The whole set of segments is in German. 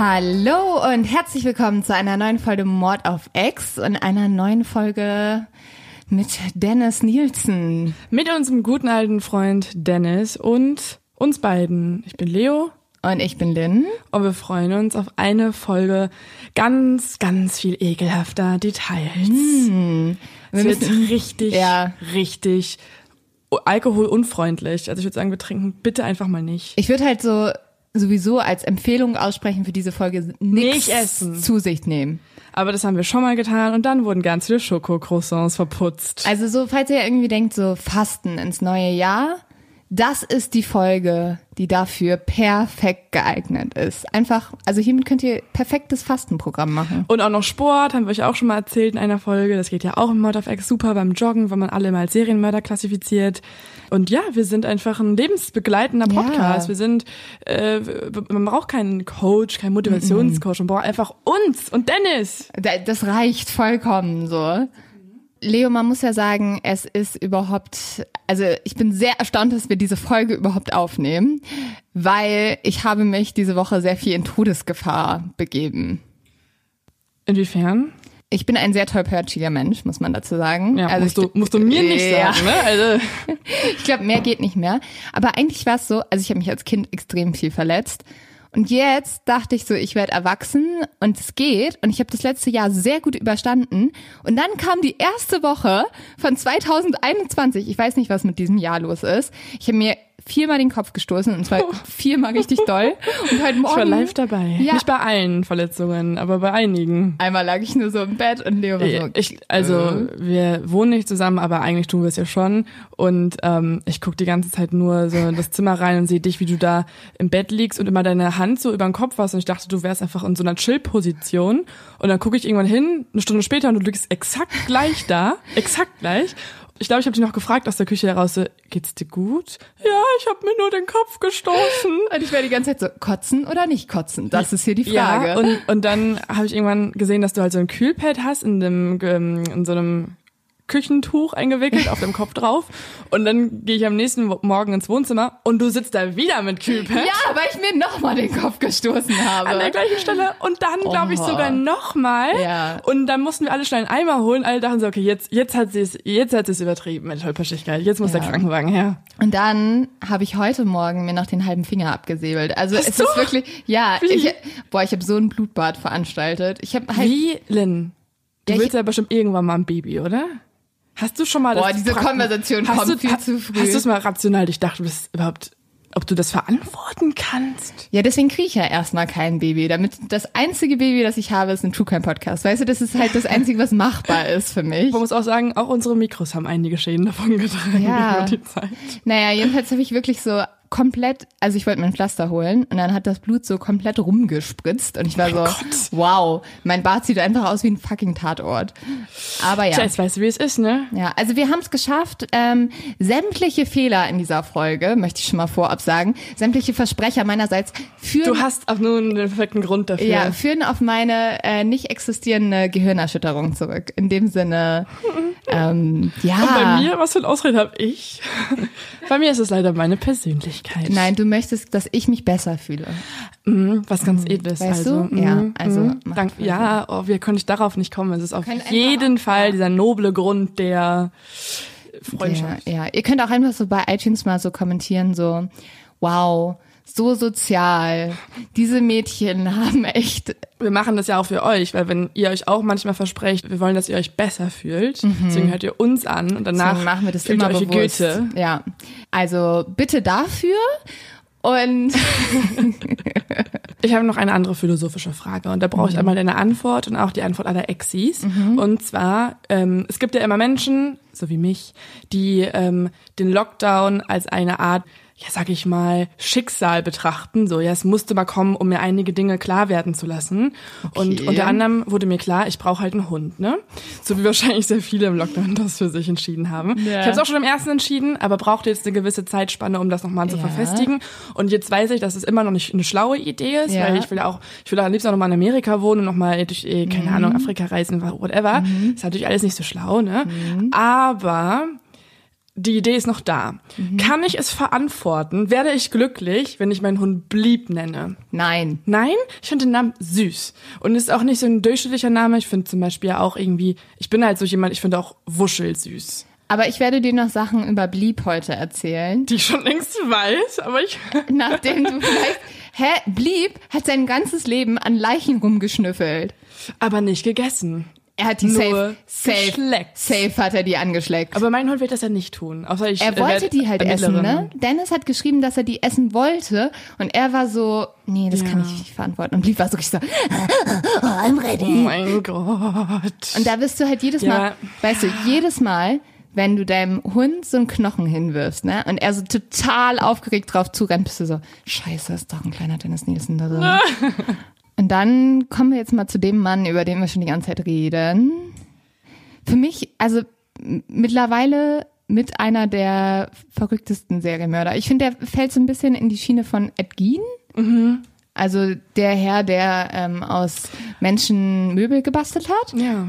Hallo und herzlich willkommen zu einer neuen Folge Mord auf X und einer neuen Folge mit Dennis Nilsen. Mit unserem guten alten Freund Dennis und uns beiden. Ich bin Leo. Und ich bin Lynn. Und wir freuen uns auf eine Folge ganz, ganz viel ekelhafter Details. Es wird richtig, richtig alkoholunfreundlich. Also ich würde sagen, wir trinken bitte einfach mal nicht. Ich würde halt sowieso als Empfehlung aussprechen für diese Folge, nichts zu sich nehmen. Aber das haben wir schon mal getan und dann wurden ganz viele Schoko-Croissants verputzt. Also so, falls ihr irgendwie denkt, so Fasten ins neue Jahr, das ist die Folge, die dafür perfekt geeignet ist. Einfach, also hiermit könnt ihr perfektes Fastenprogramm machen. Und auch noch Sport, haben wir euch auch schon mal erzählt in einer Folge. Das geht ja auch im Mord auf X super beim Joggen, wenn man alle mal als Serienmörder klassifiziert. Und ja, wir sind einfach ein lebensbegleitender Podcast. Ja. Wir sind, man braucht keinen Coach, keinen Motivationscoach. Man braucht einfach uns und Dennis. Das reicht vollkommen so. Leo, man muss ja sagen, es ist überhaupt, also ich bin sehr erstaunt, dass wir diese Folge überhaupt aufnehmen, weil ich habe mich diese Woche sehr viel in Todesgefahr begeben. Inwiefern? Ich bin ein sehr tollpatschiger Mensch, muss man dazu sagen. Ja, also musst du mir nicht sagen, ne? Also. Ich glaube, mehr geht nicht mehr. Aber eigentlich war es so, also ich habe mich als Kind extrem viel verletzt. Und jetzt dachte ich so, ich werde erwachsen und es geht. Und ich habe das letzte Jahr sehr gut überstanden. Und dann kam die erste Woche von 2021. Ich weiß nicht, was mit diesem Jahr los ist. Ich habe mir viermal den Kopf gestoßen und zwar viermal richtig doll. Und heute Morgen, ich war live dabei. Ja. Nicht bei allen Verletzungen, aber bei einigen. Einmal lag ich nur so im Bett und Leo war so. Wir wohnen nicht zusammen, aber eigentlich tun wir es ja schon. Und ich gucke die ganze Zeit nur so in das Zimmer rein und sehe dich, wie du da im Bett liegst und immer deine Hand so über den Kopf hast. Und ich dachte, du wärst einfach in so einer Chill-Position. Und dann gucke ich irgendwann hin, eine Stunde später, und du liegst exakt gleich da. Exakt gleich. Ich glaube, ich habe dich noch gefragt aus der Küche heraus, so, geht's dir gut? Ja, ich habe mir nur den Kopf gestoßen. Und ich wäre die ganze Zeit so, kotzen oder nicht kotzen? Das ist hier die Frage. Ja, und dann habe ich irgendwann gesehen, dass du halt so ein Kühlpad hast in so einem Küchentuch eingewickelt, auf dem Kopf drauf. Und dann gehe ich am nächsten Morgen ins Wohnzimmer und du sitzt da wieder mit Kühlpad. Ja, weil ich mir nochmal den Kopf gestoßen habe. An der gleichen Stelle. Und dann, glaube ich, sogar nochmal. Ja. Und dann mussten wir alle schnell einen Eimer holen. Alle dachten so, okay, jetzt hat sie es übertrieben mit Tollpatschigkeit. Jetzt muss der Krankenwagen her. Und dann habe ich heute Morgen mir noch den halben Finger abgesäbelt. Also es ist wirklich, ich habe so ein Blutbad veranstaltet. Ich habe halt, wie, Lynn? Du willst ja bestimmt irgendwann mal ein Baby, oder? Hast du schon mal das? Boah, diese Konversation kommt viel zu früh. Hast du es mal rational? Ich dachte, du bist überhaupt, ob du das verantworten kannst. Ja, deswegen kriege ich ja erstmal kein Baby. Damit das einzige Baby, das ich habe, ist ein True Crime Podcast. Weißt du, das ist halt das Einzige, was machbar ist für mich. Man muss auch sagen, auch unsere Mikros haben einige Schäden davon getragen über die Zeit. Naja, jedenfalls habe ich wirklich so komplett, also ich wollte mir ein Pflaster holen und dann hat das Blut so komplett rumgespritzt und ich war wow, mein Bart sieht einfach aus wie ein fucking Tatort. Aber ja. Scheiß, weißt du, wie es ist, ne? Ja, also wir haben es geschafft, sämtliche Fehler in dieser Folge, möchte ich schon mal vorab sagen, sämtliche Versprecher meinerseits führen... Du hast auch nur einen perfekten Grund dafür. Ja, führen auf meine nicht existierende Gehirnerschütterung zurück. In dem Sinne, Und bei mir, was für eine Ausrede habe ich? Bei mir ist es leider meine persönliche. Möglichkeit. Nein, du möchtest, dass ich mich besser fühle. Was ganz Edles. Weißt du? Ja, also. Ja, oh, wir können darauf nicht kommen. Es ist auf jeden Fall dieser noble Grund der Freundschaft. Ja, ja, ihr könnt auch einfach so bei iTunes mal so kommentieren, so, wow, so sozial. Diese Mädchen haben echt... Wir machen das ja auch für euch, weil wenn ihr euch auch manchmal versprecht, wir wollen, dass ihr euch besser fühlt, deswegen hört ihr uns an und danach machen wir das fühlt immer euch bewusst. Goethe. Ja, also bitte dafür. Und ich habe noch eine andere philosophische Frage und da brauche ich einmal deine Antwort und auch die Antwort aller Exis. Und zwar, es gibt ja immer Menschen, so wie mich, die den Lockdown als eine Art, ja, sag ich mal, Schicksal betrachten. So, ja, es musste mal kommen, um mir einige Dinge klar werden zu lassen. Okay. Und unter anderem wurde mir klar, ich brauche halt einen Hund, ne? So wie wahrscheinlich sehr viele im Lockdown das für sich entschieden haben. Ja. Ich habe es auch schon im ersten entschieden, aber brauchte jetzt eine gewisse Zeitspanne, um das nochmal zu verfestigen. Und jetzt weiß ich, dass es immer noch nicht eine schlaue Idee ist, weil ich will auch am liebsten nochmal in Amerika wohnen und nochmal durch, keine Ahnung, Afrika reisen, whatever. Ist natürlich alles nicht so schlau, ne? Aber... die Idee ist noch da. Kann ich es verantworten? Werde ich glücklich, wenn ich meinen Hund Blieb nenne? Nein. Nein? Ich finde den Namen süß. Und ist auch nicht so ein durchschnittlicher Name. Ich finde zum Beispiel auch irgendwie, ich bin halt so jemand, ich finde auch Wuschel süß. Aber ich werde dir noch Sachen über Blieb heute erzählen. Die ich schon längst weiß, aber ich... Nachdem du vielleicht... Blieb hat sein ganzes Leben an Leichen rumgeschnüffelt. Aber nicht gegessen. Er hat die safe hat er die angeschleckt. Aber mein Hund wird das ja nicht tun. Außer ich, er wollte die halt essen, ne? Dennis hat geschrieben, dass er die essen wollte. Und er war so, nee, das kann ich nicht verantworten. Und Blieb war so richtig so, I'm ready. Oh mein Gott. Und da bist du halt jedes Mal, weißt du, jedes Mal, wenn du deinem Hund so einen Knochen hinwirfst, ne? Und er so total aufgeregt drauf zurennt, bist du so, scheiße, ist doch ein kleiner Dennis Nilsen da drin. Und dann kommen wir jetzt mal zu dem Mann, über den wir schon die ganze Zeit reden. Für mich, also mittlerweile mit einer der verrücktesten Serienmörder. Ich finde, der fällt so ein bisschen in die Schiene von Ed Gein. Also der Herr, der aus Menschen Möbel gebastelt hat. Ja.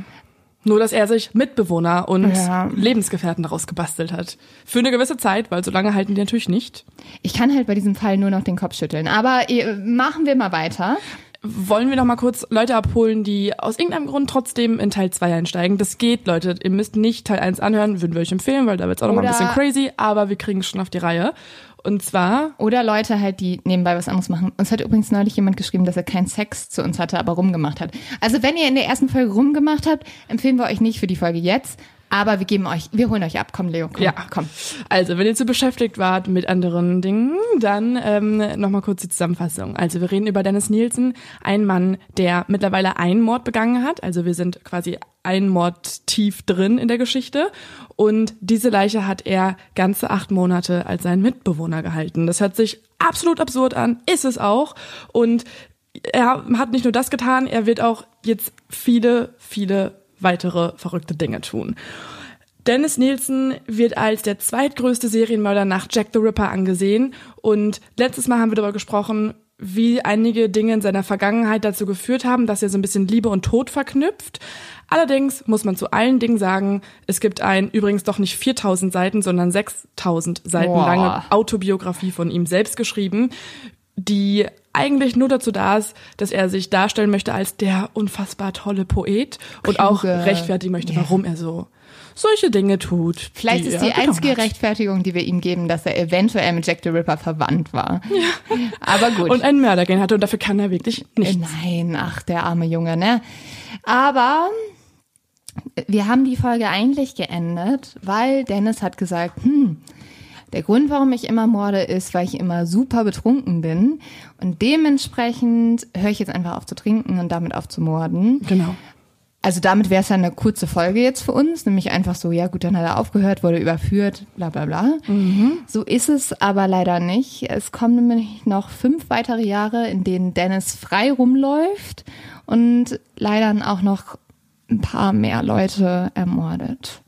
Nur, dass er sich Mitbewohner und Lebensgefährten daraus gebastelt hat. Für eine gewisse Zeit, weil so lange halten die natürlich nicht. Ich kann halt bei diesem Fall nur noch den Kopf schütteln. Aber machen wir mal weiter. Wollen wir noch mal kurz Leute abholen, die aus irgendeinem Grund trotzdem in Teil 2 einsteigen. Das geht, Leute. Ihr müsst nicht Teil 1 anhören, würden wir euch empfehlen, weil da wird's auch noch mal ein bisschen crazy, aber wir kriegen es schon auf die Reihe. Und zwar... Oder Leute halt, die nebenbei was anderes machen. Uns hat übrigens neulich jemand geschrieben, dass er keinen Sex zu uns hatte, aber rumgemacht hat. Also wenn ihr in der ersten Folge rumgemacht habt, empfehlen wir euch nicht für die Folge jetzt. Aber wir holen euch ab. Komm, Leo, komm. Ja, komm. Also, wenn ihr zu beschäftigt wart mit anderen Dingen, dann nochmal kurz die Zusammenfassung. Also, wir reden über Dennis Nilsen, einen Mann, der mittlerweile einen Mord begangen hat. Also, wir sind quasi einen Mord tief drin in der Geschichte. Und diese Leiche hat er ganze 8 Monate als seinen Mitbewohner gehalten. Das hört sich absolut absurd an, ist es auch. Und er hat nicht nur das getan, er wird auch jetzt viele weitere verrückte Dinge tun. Dennis Nilsen wird als der zweitgrößte Serienmörder nach Jack the Ripper angesehen und letztes Mal haben wir darüber gesprochen, wie einige Dinge in seiner Vergangenheit dazu geführt haben, dass er so ein bisschen Liebe und Tod verknüpft. Allerdings muss man zu allen Dingen sagen, es gibt ein übrigens doch nicht 4.000 Seiten, sondern 6.000 Seiten lange Autobiografie von ihm selbst geschrieben, die eigentlich nur dazu da ist, dass er sich darstellen möchte als der unfassbar tolle Poet und auch rechtfertigen möchte, warum er solche Dinge tut. Vielleicht ist die einzige Rechtfertigung, die wir ihm geben, dass er eventuell mit Jack the Ripper verwandt war. Ja. Aber gut. Und einen Mördergen hatte und dafür kann er wirklich nichts. Nein, ach, der arme Junge, ne? Aber wir haben die Folge eigentlich geendet, weil Dennis hat gesagt, der Grund, warum ich immer morde, ist, weil ich immer super betrunken bin. Und dementsprechend höre ich jetzt einfach auf zu trinken und damit auf zu morden. Genau. Also damit wäre es ja eine kurze Folge jetzt für uns. Nämlich einfach so, ja gut, dann hat er aufgehört, wurde überführt, bla bla bla. So ist es aber leider nicht. Es kommen nämlich noch 5 weitere Jahre, in denen Dennis frei rumläuft und leider auch noch ein paar mehr Leute ermordet.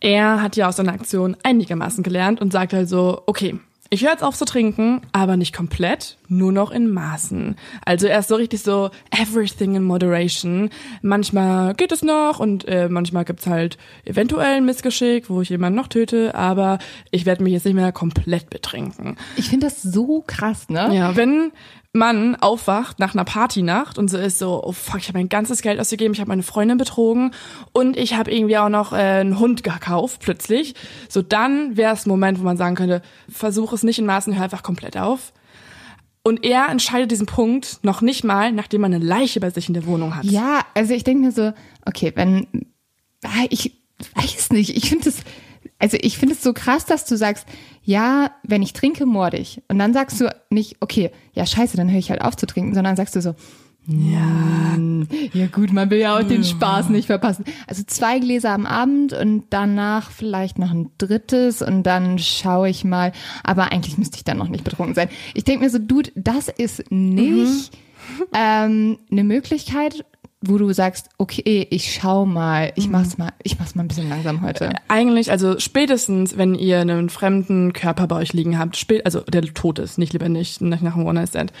Er hat ja aus seiner Aktion einigermaßen gelernt und sagt also, okay, Ich höre jetzt auf zu trinken, aber nicht komplett, nur noch in Maßen. Also erst so richtig so everything in moderation. Manchmal geht es noch und manchmal gibt's halt eventuell ein Missgeschick, wo ich jemanden noch töte, aber ich werde mich jetzt nicht mehr komplett betrinken. Ich finde das so krass, ne? Ja, wenn man aufwacht nach einer Partynacht und so ist so, oh fuck, ich habe mein ganzes Geld ausgegeben, ich habe meine Freundin betrogen und ich habe irgendwie auch noch einen Hund gekauft plötzlich. So, dann wäre es ein Moment, wo man sagen könnte, versuch es nicht in Maßen, hör einfach komplett auf. Und er entscheidet diesen Punkt noch nicht mal, nachdem man eine Leiche bei sich in der Wohnung hat. Ja, also ich denke mir so, okay, wenn, ich weiß nicht, ich finde es so krass, dass du sagst, ja, wenn ich trinke, morde ich. Und dann sagst du nicht, okay, ja scheiße, dann höre ich halt auf zu trinken, sondern sagst du so, ja gut, man will ja auch den Spaß nicht verpassen. Also 2 Gläser am Abend und danach vielleicht noch ein 3. und dann schaue ich mal. Aber eigentlich müsste ich dann noch nicht betrunken sein. Ich denke mir so, Dude, das ist nicht eine Möglichkeit, wo du sagst, okay, ich schau mal, ich mach's mal ein bisschen langsam heute. Eigentlich, also spätestens, wenn ihr einen fremden Körper bei euch liegen habt, also der tot ist, nicht lebendig, nach dem One-Night-Stand,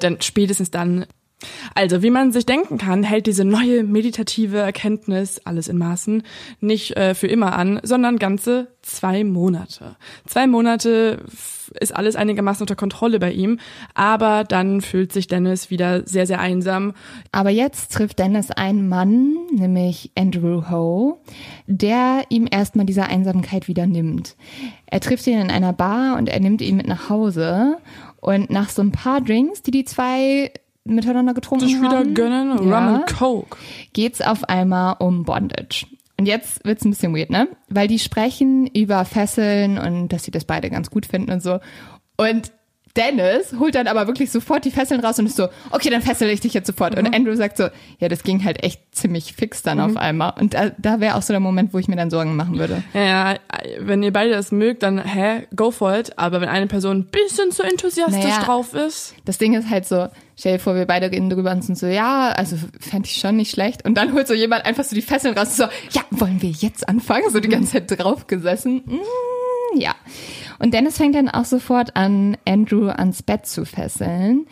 dann spätestens dann. Also, wie man sich denken kann, hält diese neue meditative Erkenntnis, alles in Maßen, nicht für immer an, sondern ganze 2 Monate. 2 Monate ist alles einigermaßen unter Kontrolle bei ihm, aber dann fühlt sich Dennis wieder sehr, sehr einsam. Aber jetzt trifft Dennis einen Mann, nämlich Andrew Ho, der ihm erstmal diese Einsamkeit wieder nimmt. Er trifft ihn in einer Bar und er nimmt ihn mit nach Hause und nach so ein paar Drinks, die 2 miteinander getrunken haben. Wieder gönnen, ja. Rum and Coke. Geht's auf einmal um Bondage. Und jetzt wird's ein bisschen weird, ne? Weil die sprechen über Fesseln und dass sie das beide ganz gut finden und so. Und Dennis holt dann aber wirklich sofort die Fesseln raus und ist so, okay, dann fessel ich dich jetzt sofort. Und Andrew sagt so, ja, das ging halt echt ziemlich fix dann auf einmal. Und da wäre auch so der Moment, wo ich mir dann Sorgen machen würde. Ja, wenn ihr beide das mögt, dann go for it. Aber wenn eine Person ein bisschen zu enthusiastisch drauf ist. Das Ding ist halt so, stell dir vor, wir beide reden drüber und sind so, ja, also fände ich schon nicht schlecht. Und dann holt so jemand einfach so die Fesseln raus und so, ja, wollen wir jetzt anfangen? So die ganze Zeit drauf gesessen. Ja. Und Dennis fängt dann auch sofort an, Andrew ans Bett zu fesseln.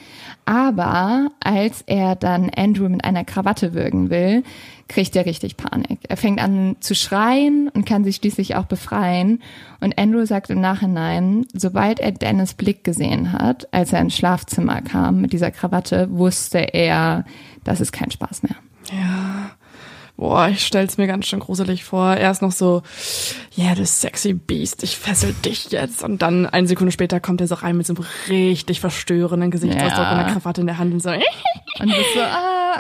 Aber als er dann Andrew mit einer Krawatte würgen will, kriegt er richtig Panik. Er fängt an zu schreien und kann sich schließlich auch befreien. Und Andrew sagt im Nachhinein, sobald er Dennis' Blick gesehen hat, als er ins Schlafzimmer kam mit dieser Krawatte, wusste er, das ist kein Spaß mehr. Ja. Boah, ich stell's mir ganz schön gruselig vor. Er ist noch so, yeah, das sexy Beast, ich fessel dich jetzt. Und dann eine Sekunde später kommt er so rein mit so einem richtig verstörenden Gesichtsausdruck und einer Krawatte in der Hand und so. Und du bist so,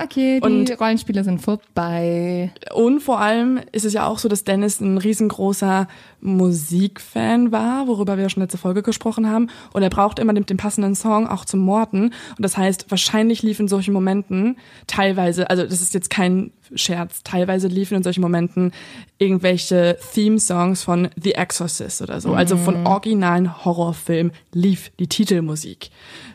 okay, die Rollenspiele sind vorbei. Und vor allem ist es ja auch so, dass Dennis ein riesengroßer Musikfan war, worüber wir schon letzte Folge gesprochen haben. Und er braucht immer den passenden Song auch zum Morden. Und das heißt, wahrscheinlich lief in solchen Momenten teilweise, also das ist jetzt kein Scherz, teilweise liefen in solchen Momenten irgendwelche Theme-Songs von The Exorcist oder so. Also von originalen Horrorfilmen lief die Titelmusik.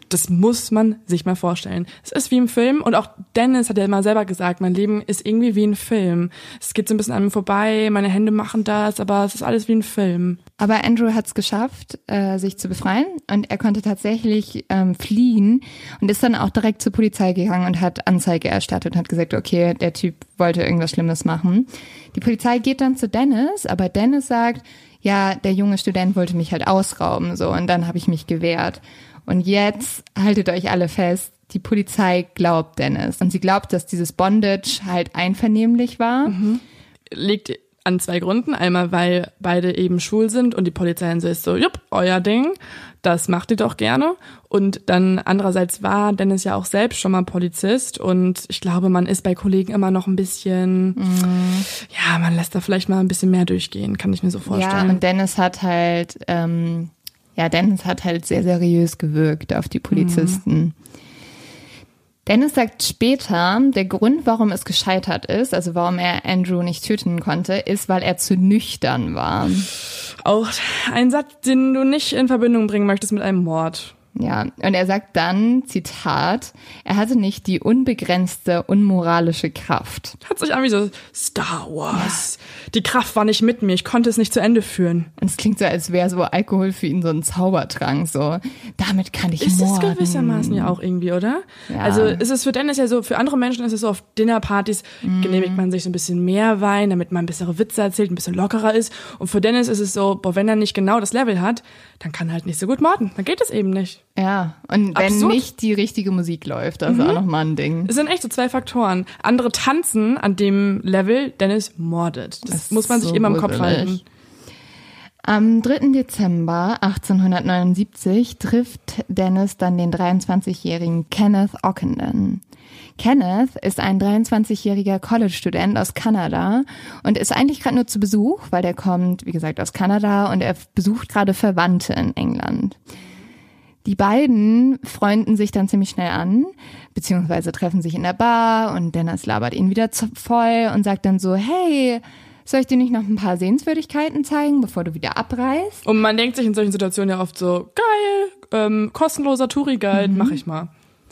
Das muss man sich mal vorstellen. Es ist wie im Film und auch Dennis hat ja immer selber gesagt, mein Leben ist irgendwie wie ein Film. Es geht so ein bisschen an mir vorbei, meine Hände machen das, aber es ist alles wie ein Film. Aber Andrew hat es geschafft, sich zu befreien und er konnte tatsächlich fliehen und ist dann auch direkt zur Polizei gegangen und hat Anzeige erstattet und hat gesagt, okay, der Typ wollte irgendwas Schlimmes machen. Die Polizei geht dann zu Dennis, aber Dennis sagt, ja, der junge Student wollte mich halt ausrauben, so, und dann habe ich mich gewehrt. Und jetzt haltet euch alle fest, die Polizei glaubt Dennis. Und sie glaubt, dass dieses Bondage halt einvernehmlich war. Liegt an 2 Gründen. Einmal, weil beide eben schwul sind und die Polizei so ist so, jupp, euer Ding, das macht ihr doch gerne. Und dann andererseits war Dennis ja auch selbst schon mal Polizist und ich glaube, man ist bei Kollegen immer noch ein bisschen, ja, man lässt da vielleicht mal ein bisschen mehr durchgehen, kann ich mir so vorstellen. Ja, und Dennis hat halt... Dennis hat halt sehr seriös gewirkt auf die Polizisten. Dennis sagt später, der Grund, warum es gescheitert ist, also warum er Andrew nicht töten konnte, ist, weil er zu nüchtern war. Auch ein Satz, den du nicht in Verbindung bringen möchtest mit einem Mord. Ja, und er sagt dann, Zitat, er hatte nicht die unbegrenzte, unmoralische Kraft. Hat sich irgendwie so, Star Wars, ja. Die Kraft war nicht mit mir, ich konnte es nicht zu Ende führen. Und es klingt so, als wäre so Alkohol für ihn so ein Zaubertrank, so, damit kann ich morden. Ist es gewissermaßen ja auch irgendwie, oder? Ja. Also ist es für Dennis ja so, für andere Menschen ist es so, auf Dinnerpartys genehmigt man sich so ein bisschen mehr Wein, damit man bessere Witze erzählt, ein bisschen lockerer ist. Und für Dennis ist es so, boah, wenn er nicht genau das Level hat, dann kann er halt nicht so gut morden, dann geht es eben nicht. Ja, und wenn absurd. Nicht die richtige Musik läuft, also auch nochmal ein Ding. Es sind echt so zwei Faktoren. Andere tanzen an dem Level, Dennis mordet. Das muss man so sich immer im Kopf halten. Am 3. Dezember 1879 trifft Dennis dann den 23-jährigen Kenneth Ockenden. Kenneth ist ein 23-jähriger College-Student aus Kanada und ist eigentlich gerade nur zu Besuch, weil der kommt, wie gesagt, aus Kanada und er besucht gerade Verwandte in England. Die beiden freunden sich dann ziemlich schnell an, beziehungsweise treffen sich in der Bar und Dennis labert ihn wieder voll und sagt dann so, hey, soll ich dir nicht noch ein paar Sehenswürdigkeiten zeigen, bevor du wieder abreist? Und man denkt sich in solchen Situationen ja oft so, geil, kostenloser Touri-Guide, mach ich mal.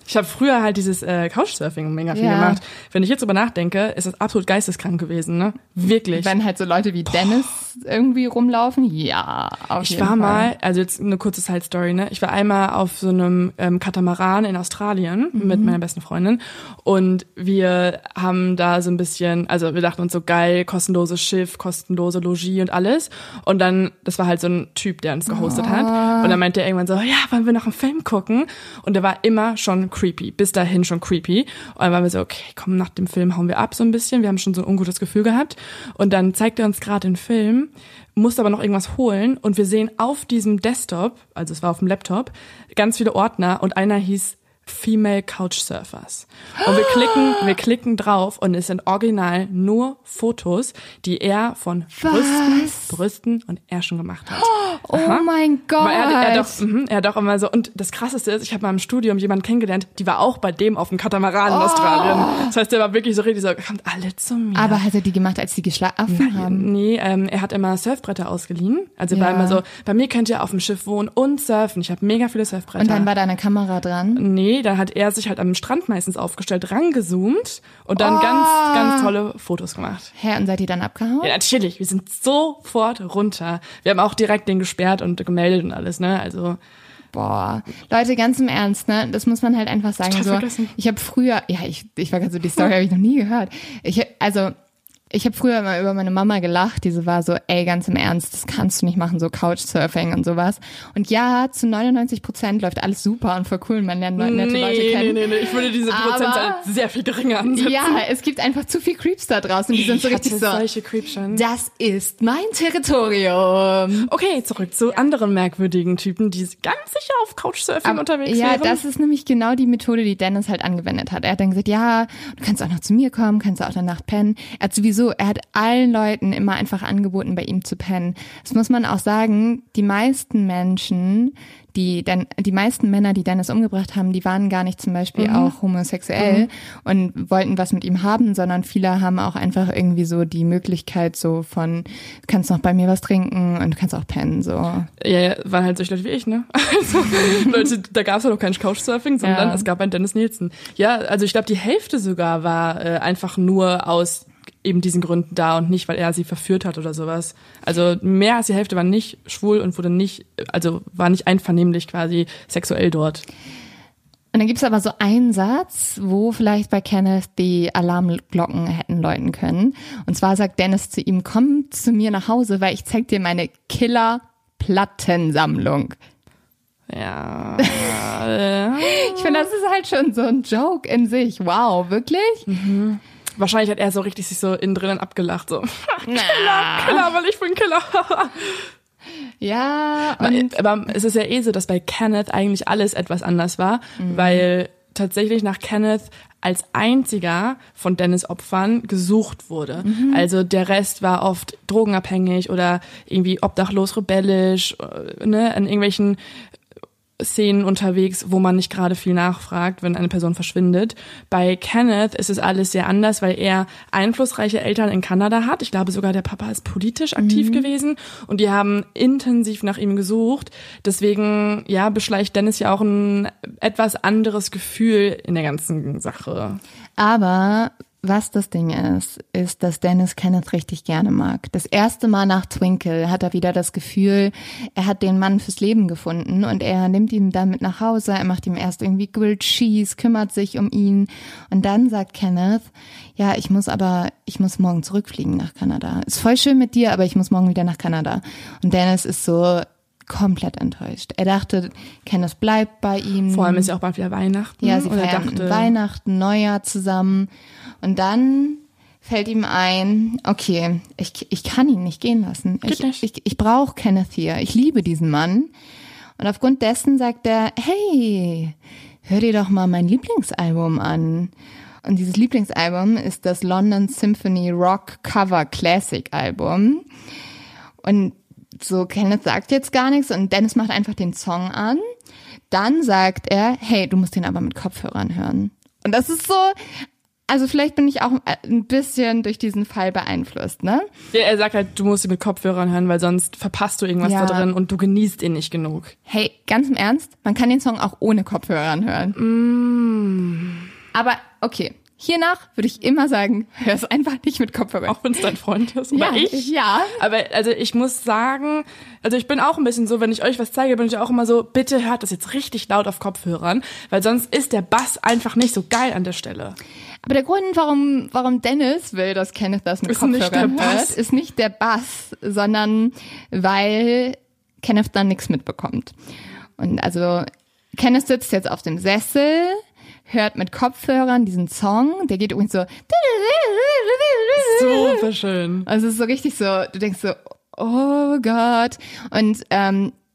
Ich habe früher halt dieses Couchsurfing mega viel gemacht. Wenn ich jetzt drüber nachdenke, ist das absolut geisteskrank gewesen, ne? Wirklich. Wenn halt so Leute wie Dennis irgendwie rumlaufen, ja, auf jeden Fall. Ich war mal, also jetzt eine kurze Side-Story, ne? Ich war einmal auf so einem Katamaran in Australien mit meiner besten Freundin und wir haben da so ein bisschen, also wir dachten uns so geil, kostenloses Schiff, kostenlose Logis und alles und dann, das war halt so ein Typ, der uns gehostet hat und dann meinte er irgendwann so, ja, wollen wir noch einen Film gucken? Und der war immer schon creepy, bis dahin schon creepy. Und dann waren wir so, okay, komm, nach dem Film hauen wir ab so ein bisschen. Wir haben schon so ein ungutes Gefühl gehabt. Und dann zeigt er uns gerade den Film, musste aber noch irgendwas holen. Und wir sehen auf diesem Desktop, also es war auf dem Laptop, ganz viele Ordner. Und einer hieß Female Couchsurfers. Und wir klicken drauf und es sind original nur Fotos, die er von Brüsten und Ärschen gemacht hat. Aha. Oh mein Gott. Er hat doch immer so, und das Krasseste ist, ich habe mal im Studium jemanden kennengelernt, die war auch bei dem auf dem Katamaran in Australien. Das heißt, der war wirklich so richtig so, kommt alle zu mir. Aber hat er die gemacht, als die geschlafen haben? Nee, er hat immer Surfbretter ausgeliehen. Also er war immer so, bei mir könnt ihr auf dem Schiff wohnen und surfen. Ich habe mega viele Surfbretter. Und dann war da eine Kamera dran? Nee. Dann hat er sich halt am Strand meistens aufgestellt, rangezoomt und dann ganz, ganz tolle Fotos gemacht. Hä, und seid ihr dann abgehauen? Ja, natürlich. Wir sind sofort runter. Wir haben auch direkt den gesperrt und gemeldet und alles, ne? Also. Boah. Leute, ganz im Ernst, ne? Das muss man halt einfach sagen. So, ich habe früher, ja, ich war gerade so, die Story habe ich noch nie gehört. Ich habe früher immer über meine Mama gelacht, diese war so, ey, ganz im Ernst, das kannst du nicht machen, so Couchsurfing und sowas. Und ja, zu 99% läuft alles super und voll cool und man lernt nette Leute kennen. Nee, ich würde diese Prozentzahl sehr viel geringer ansetzen. Ja, es gibt einfach zu viel Creeps da draußen, die sind so richtig so, solche Creepschen. Das ist mein Territorium. Okay, zurück zu anderen merkwürdigen Typen, die ganz sicher auf Couchsurfing unterwegs wären. Ja, das ist nämlich genau die Methode, die Dennis halt angewendet hat. Er hat dann gesagt, ja, du kannst auch noch zu mir kommen, kannst auch in der Nacht pennen. Er hat allen Leuten immer einfach angeboten, bei ihm zu pennen. Das muss man auch sagen, die meisten Menschen, die meisten Männer, die Dennis umgebracht haben, die waren gar nicht zum Beispiel auch homosexuell und wollten was mit ihm haben, sondern viele haben auch einfach irgendwie so die Möglichkeit so von, du kannst noch bei mir was trinken und du kannst auch pennen, so. Ja, waren halt solche Leute wie ich, ne? Also, Leute, da gab's halt auch kein Couchsurfing, sondern es gab einen Dennis Nilsen. Ja, also ich glaube, die Hälfte sogar war einfach nur aus eben diesen Gründen da und nicht, weil er sie verführt hat oder sowas. Also mehr als die Hälfte war nicht schwul und wurde nicht, also war nicht einvernehmlich quasi sexuell dort. Und dann gibt es aber so einen Satz, wo vielleicht bei Kenneth die Alarmglocken hätten läuten können. Und zwar sagt Dennis zu ihm, komm zu mir nach Hause, weil ich zeig dir meine Killer-Plattensammlung. Ja. Ich finde, das ist halt schon so ein Joke in sich. Wow, wirklich? Mhm. Wahrscheinlich hat er so richtig sich so innen drinnen abgelacht, so, Killer, weil ich bin Killer. Ja. Aber es ist ja eh so, dass bei Kenneth eigentlich alles etwas anders war, weil tatsächlich nach Kenneth als einziger von Dennis Opfern gesucht wurde. Mhm. Also der Rest war oft drogenabhängig oder irgendwie obdachlos, rebellisch, ne, an irgendwelchen Szenen unterwegs, wo man nicht gerade viel nachfragt, wenn eine Person verschwindet. Bei Kenneth ist es alles sehr anders, weil er einflussreiche Eltern in Kanada hat. Ich glaube sogar, der Papa ist politisch aktiv gewesen und die haben intensiv nach ihm gesucht. Deswegen, ja, beschleicht Dennis ja auch ein etwas anderes Gefühl in der ganzen Sache. Aber was das Ding ist, ist, dass Dennis Kenneth richtig gerne mag. Das erste Mal nach Twinkle hat er wieder das Gefühl, er hat den Mann fürs Leben gefunden und er nimmt ihn dann mit nach Hause, er macht ihm erst irgendwie Grilled Cheese, kümmert sich um ihn und dann sagt Kenneth, ja, ich muss morgen zurückfliegen nach Kanada. Ist voll schön mit dir, aber ich muss morgen wieder nach Kanada. Und Dennis ist so komplett enttäuscht. Er dachte, Kenneth bleibt bei ihm. Vor allem ist ja auch bald wieder Weihnachten. Ja, sie feiern Weihnachten, Neujahr zusammen. Und dann fällt ihm ein, okay, ich kann ihn nicht gehen lassen. Ich brauche Kenneth hier. Ich liebe diesen Mann. Und aufgrund dessen sagt er, hey, hör dir doch mal mein Lieblingsalbum an. Und dieses Lieblingsalbum ist das London Symphony Rock Cover Classic Album. Und so, Kenneth sagt jetzt gar nichts und Dennis macht einfach den Song an. Dann sagt er, hey, du musst den aber mit Kopfhörern hören. Und das ist so, also vielleicht bin ich auch ein bisschen durch diesen Fall beeinflusst, ne? Ja, er sagt halt, du musst ihn mit Kopfhörern hören, weil sonst verpasst du irgendwas da drin und du genießt ihn nicht genug. Hey, ganz im Ernst, man kann den Song auch ohne Kopfhörern hören. Aber okay. Hiernach würde ich immer sagen, hör es einfach nicht mit Kopfhörer. Auch wenn es dein Freund ist oder ich. Ja. Aber also ich muss sagen, also ich bin auch ein bisschen so, wenn ich euch was zeige, bin ich auch immer so, bitte hört das jetzt richtig laut auf Kopfhörern, weil sonst ist der Bass einfach nicht so geil an der Stelle. Aber der Grund, warum Dennis will, dass Kenneth das mit Kopfhörern hört, ist nicht der Bass, sondern weil Kenneth dann nichts mitbekommt. Und also Kenneth sitzt jetzt auf dem Sessel, hört mit Kopfhörern diesen Song, der geht irgendwie so super schön. Also es ist so richtig so, du denkst so, oh Gott. Und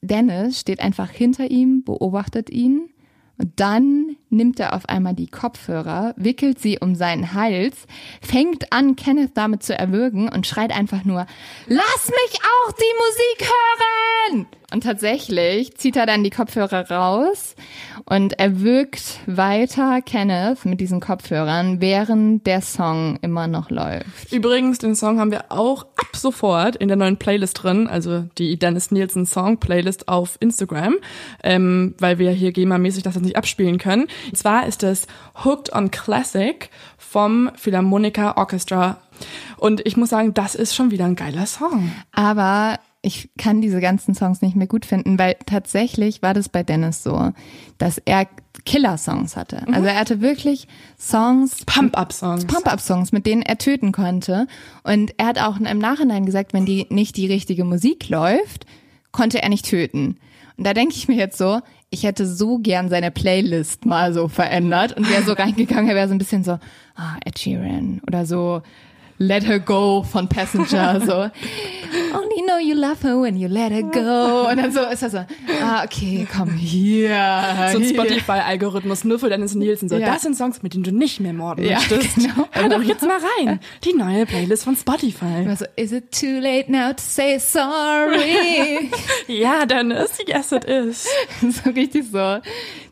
Dennis steht einfach hinter ihm, beobachtet ihn und dann nimmt er auf einmal die Kopfhörer, wickelt sie um seinen Hals, fängt an, Kenneth damit zu erwürgen und schreit einfach nur, lass mich auch die Musik hören! Und tatsächlich zieht er dann die Kopfhörer raus und erwürgt weiter Kenneth mit diesen Kopfhörern, während der Song immer noch läuft. Übrigens, den Song haben wir auch ab sofort in der neuen Playlist drin, also die Dennis Nilsen Song Playlist auf Instagram, weil wir hier GEMA-mäßig das jetzt nicht abspielen können. Und zwar ist es Hooked on Classic vom Philharmonica Orchestra. Und ich muss sagen, das ist schon wieder ein geiler Song. Aber ich kann diese ganzen Songs nicht mehr gut finden, weil tatsächlich war das bei Dennis so, dass er Killer-Songs hatte. Also er hatte wirklich Songs, Pump-Up-Songs, mit denen er töten konnte. Und er hat auch im Nachhinein gesagt, wenn die nicht die richtige Musik läuft, konnte er nicht töten. Und da denke ich mir jetzt so, ich hätte so gern seine Playlist mal so verändert und wäre so reingegangen, er wäre so ein bisschen so, Ed Sheeran oder so Let Her Go von Passenger, so Only know you love her when you let her go. Und dann so ist er so, okay, komm hier. So ein Spotify-Algorithmus nur für Dennis Nilsen. So, das sind Songs, mit denen du nicht mehr morden möchtest. Genau. Hör doch jetzt mal rein. Die neue Playlist von Spotify. Also, is it too late now to say sorry? Ja, Dennis, yes it is. So richtig so.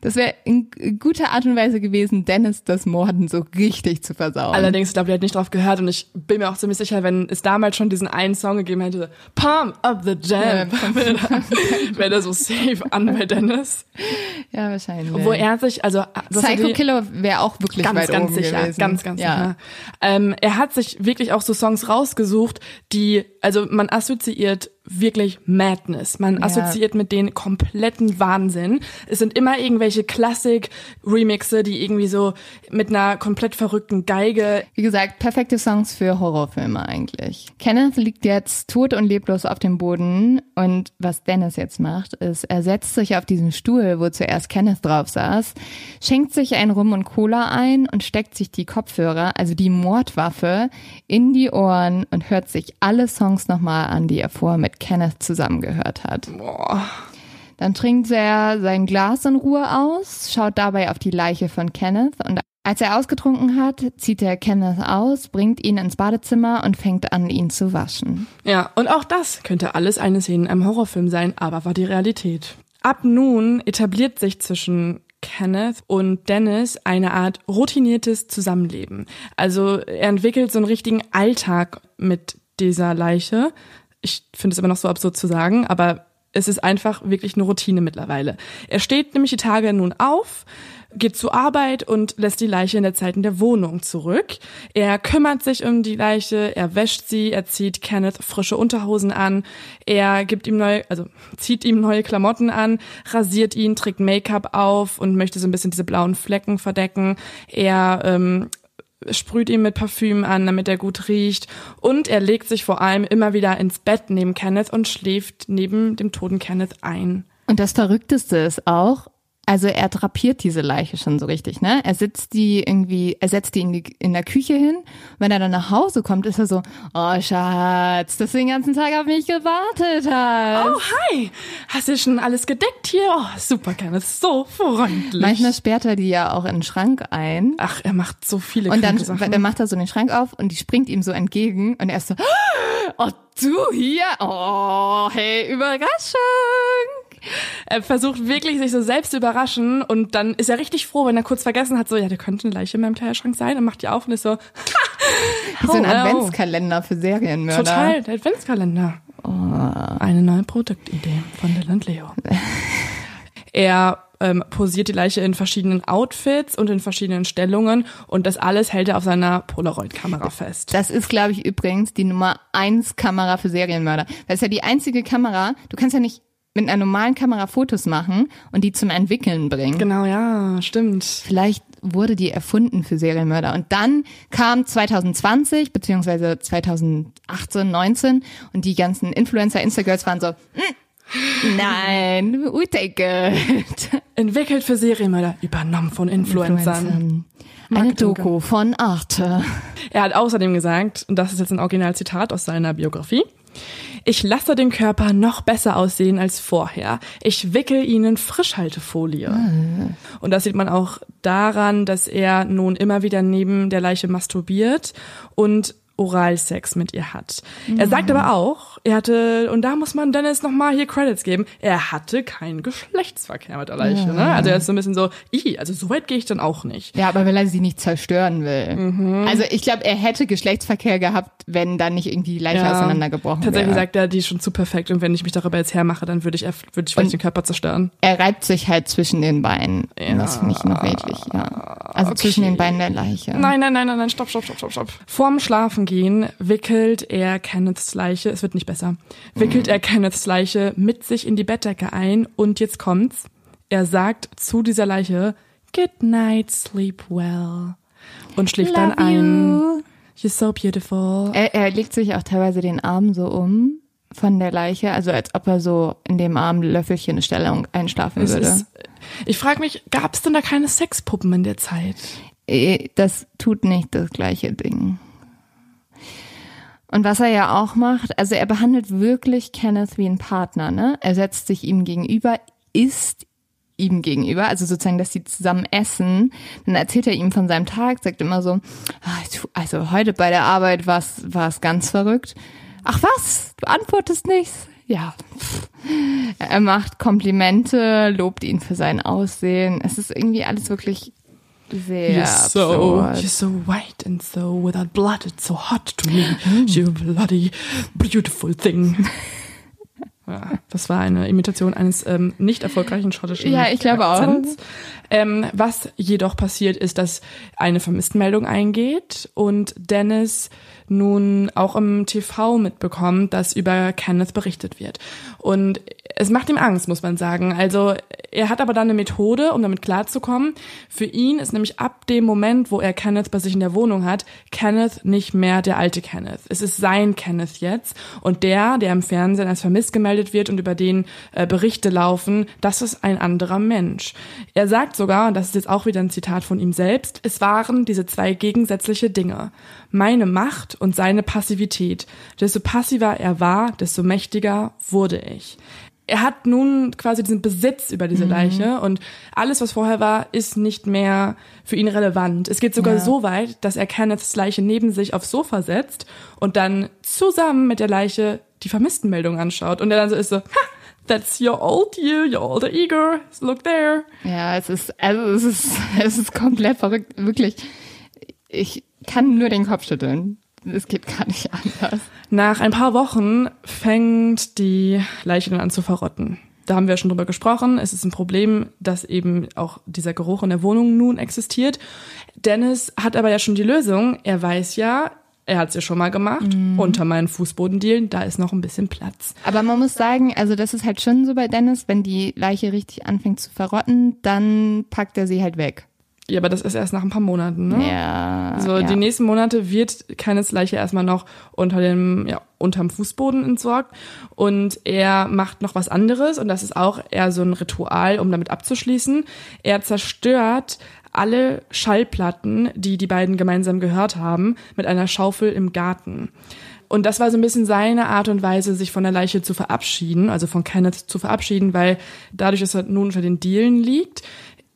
Das wäre in guter Art und Weise gewesen, Dennis das Morden so richtig zu versauen. Allerdings, ich glaube, der hat nicht drauf gehört und ich bin mir auch ziemlich sicher, wenn es damals schon diesen einen Song gegeben hätte, Pump Up the Jam, wäre der so safe an bei Dennis. Ja, wahrscheinlich. Obwohl er sich, also Psycho Killer wäre auch wirklich ganz, weit ganz oben sicher gewesen. Ganz sicher. Er hat sich wirklich auch so Songs rausgesucht, die, also man assoziiert wirklich Madness. Man assoziiert mit denen kompletten Wahnsinn. Es sind immer irgendwelche Klassik-Remixe, die irgendwie so mit einer komplett verrückten Geige. Wie gesagt, perfekte Songs für Horrorfilme eigentlich. Kenneth liegt jetzt tot und leblos auf dem Boden und was Dennis jetzt macht, ist, er setzt sich auf diesen Stuhl, wo zuerst Kenneth drauf saß, schenkt sich einen Rum und Cola ein und steckt sich die Kopfhörer, also die Mordwaffe, in die Ohren und hört sich alle Songs nochmal an, die er vorher mit Kenneth zusammengehört hat. Boah. Dann trinkt er sein Glas in Ruhe aus, schaut dabei auf die Leiche von Kenneth und als er ausgetrunken hat, zieht er Kenneth aus, bringt ihn ins Badezimmer und fängt an, ihn zu waschen. Ja, und auch das könnte alles eine Szene in einem Horrorfilm sein, aber war die Realität. Ab nun etabliert sich zwischen Kenneth und Dennis eine Art routiniertes Zusammenleben. Also er entwickelt so einen richtigen Alltag mit dieser Leiche. Ich finde es immer noch so absurd zu sagen, aber es ist einfach wirklich eine Routine mittlerweile. Er steht nämlich die Tage nun auf, geht zur Arbeit und lässt die Leiche in der Zeit in der Wohnung zurück. Er kümmert sich um die Leiche, er wäscht sie, er zieht Kenneth frische Unterhosen an, er gibt ihm zieht ihm neue Klamotten an, rasiert ihn, trägt Make-up auf und möchte so ein bisschen diese blauen Flecken verdecken. Er sprüht ihn mit Parfüm an, damit er gut riecht, und er legt sich vor allem immer wieder ins Bett neben Kenneth und schläft neben dem toten Kenneth ein. Und das Verrückteste ist auch, also er drapiert diese Leiche schon so richtig, ne? Er setzt die in der Küche hin. Wenn er dann nach Hause kommt, ist er so, oh Schatz, dass du den ganzen Tag auf mich gewartet hast. Oh, hi, hast du schon alles gedeckt hier? Oh, super, Kenneth, so freundlich. Manchmal sperrt er die ja auch in den Schrank ein. Ach, er macht so viele kranke Sachen. Und dann macht er so den Schrank auf und die springt ihm so entgegen und er ist so, oh, du hier? Oh, hey, Überraschung. Er versucht wirklich, sich so selbst zu überraschen, und dann ist er richtig froh, wenn er kurz vergessen hat, so, ja, da könnte eine Leiche in meinem Kleiderschrank sein, und macht die auf und ist so, so ein Adventskalender für Serienmörder. Total, der Adventskalender. Oh. Eine neue Produktidee von Dylan und Leo. Er posiert die Leiche in verschiedenen Outfits und in verschiedenen Stellungen, und das alles hält er auf seiner Polaroid-Kamera fest. Das ist, glaube ich, übrigens die Nummer 1 Kamera für Serienmörder. Das ist ja die einzige Kamera, du kannst ja nicht mit einer normalen Kamera Fotos machen und die zum Entwickeln bringen. Genau, ja, stimmt. Vielleicht wurde die erfunden für Serienmörder. Und dann kam 2020 beziehungsweise 2018, 19 und die ganzen Influencer, Instagirls waren so, nein, we take it. Entwickelt für Serienmörder, übernommen von Influencern. Eine Doku von Arte. Er hat außerdem gesagt, und das ist jetzt ein Originalzitat aus seiner Biografie: Ich lasse den Körper noch besser aussehen als vorher. Ich wickel ihn in Frischhaltefolie. Und das sieht man auch daran, dass er nun immer wieder neben der Leiche masturbiert und Oralsex mit ihr hat. Er sagt aber auch, er hatte, und da muss man Dennis nochmal hier Credits geben, er hatte keinen Geschlechtsverkehr mit der Leiche. Ja. Ne? Also er ist so ein bisschen so, also so weit gehe ich dann auch nicht. Ja, aber weil er sie nicht zerstören will. Mhm. Also ich glaube, er hätte Geschlechtsverkehr gehabt, wenn dann nicht irgendwie die Leiche auseinandergebrochen wäre. Tatsächlich sagt er, die ist schon zu perfekt, und wenn ich mich darüber jetzt hermache, dann würde ich vielleicht den Körper zerstören. Er reibt sich halt zwischen den Beinen. Ja. Das finde ich noch redlich, ja. Also okay. Zwischen den Beinen der Leiche. Nein, stopp. Vorm Schlafen wickelt er Kenneths Leiche, es wird nicht besser, wickelt er Kenneths Leiche mit sich in die Bettdecke ein, und jetzt kommt's, er sagt zu dieser Leiche, good night, sleep well, und schläft Love dann ein. You're so beautiful. Er legt sich auch teilweise den Arm so um von der Leiche, also als ob er so in dem Arm Löffelchen Stellung einschlafen würde. Ich frage mich, gab's denn da keine Sexpuppen in der Zeit? Das tut nicht das gleiche Ding. Und was er ja auch macht, also er behandelt wirklich Kenneth wie einen Partner, ne? Er setzt sich ihm gegenüber, isst ihm gegenüber, also sozusagen, dass sie zusammen essen. Dann erzählt er ihm von seinem Tag, sagt immer so, also heute bei der Arbeit war es ganz verrückt. Ach was, du antwortest nichts? Ja. Er macht Komplimente, lobt ihn für sein Aussehen. Es ist irgendwie alles wirklich sehr absurd. You're so white and so without blood, it's so hot to me, you bloody beautiful thing. Ja, das war eine Imitation eines nicht erfolgreichen schottischen Akzents. Ja, ich glaube auch. Was jedoch passiert ist, dass eine Vermisstenmeldung eingeht und Dennis nun auch im TV mitbekommt, dass über Kenneth berichtet wird. Und es macht ihm Angst, muss man sagen. Also er hat aber dann eine Methode, um damit klarzukommen. Für ihn ist nämlich ab dem Moment, wo er Kenneth bei sich in der Wohnung hat, Kenneth nicht mehr der alte Kenneth. Es ist sein Kenneth jetzt. Und der im Fernsehen als vermisst gemeldet wird und über den Berichte laufen, das ist ein anderer Mensch. Er sagt sogar, und das ist jetzt auch wieder ein Zitat von ihm selbst, es waren diese zwei gegensätzliche Dinge. Meine Macht und seine Passivität. Desto passiver er war, desto mächtiger wurde ich. Er hat nun quasi diesen Besitz über diese Leiche und alles, was vorher war, ist nicht mehr für ihn relevant. Es geht sogar so weit, dass er Kenneths Leiche neben sich aufs Sofa setzt und dann zusammen mit der Leiche die Vermisstenmeldung anschaut. Und er dann so ist so, ha, That's your old you, your older ego. Look there. Ja, es ist komplett verrückt, wirklich. Ich kann nur den Kopf schütteln. Es geht gar nicht anders. Nach ein paar Wochen fängt die Leiche dann an zu verrotten. Da haben wir schon drüber gesprochen. Es ist ein Problem, dass eben auch dieser Geruch in der Wohnung nun existiert. Dennis hat aber ja schon die Lösung. Er weiß ja, er hat es ja schon mal gemacht, unter meinen Fußbodendielen, da ist noch ein bisschen Platz. Aber man muss sagen, also das ist halt schon so bei Dennis, wenn die Leiche richtig anfängt zu verrotten, dann packt er sie halt weg. Ja, aber das ist erst nach ein paar Monaten, ne? Ja. So, ja. Die nächsten Monate wird Kenneths Leiche erstmal noch unterm Fußboden entsorgt und er macht noch was anderes und das ist auch eher so ein Ritual, um damit abzuschließen. Er zerstört alle Schallplatten, die die beiden gemeinsam gehört haben, mit einer Schaufel im Garten. Und das war so ein bisschen seine Art und Weise, sich von der Leiche zu verabschieden, also von Kenneth zu verabschieden, weil dadurch, dass er nun unter den Dielen liegt,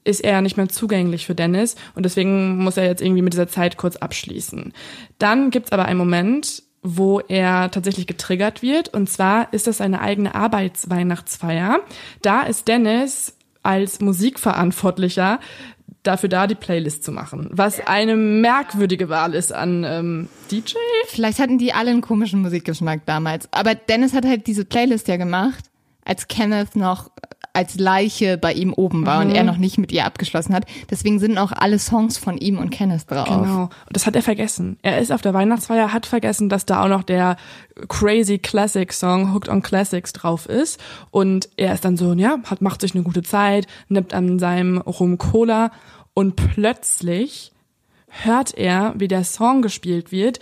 ist er nicht mehr zugänglich für Dennis und deswegen muss er jetzt irgendwie mit dieser Zeit kurz abschließen. Dann gibt's aber einen Moment, wo er tatsächlich getriggert wird und zwar ist das eine eigene Arbeitsweihnachtsfeier. Da ist Dennis als Musikverantwortlicher dafür da, die Playlist zu machen. Was eine merkwürdige Wahl ist an DJ. Vielleicht hatten die alle einen komischen Musikgeschmack damals. Aber Dennis hat halt diese Playlist ja gemacht, als Kenneth noch als Leiche bei ihm oben war und er noch nicht mit ihr abgeschlossen hat. Deswegen sind auch alle Songs von ihm und Kenneth drauf. Genau. Und das hat er vergessen. Er ist auf der Weihnachtsfeier, hat vergessen, dass da auch noch der crazy Classic Song Hooked on Classics drauf ist. Und er ist dann so, ja, macht sich eine gute Zeit, nippt an seinem Rum Cola und plötzlich hört er, wie der Song gespielt wird,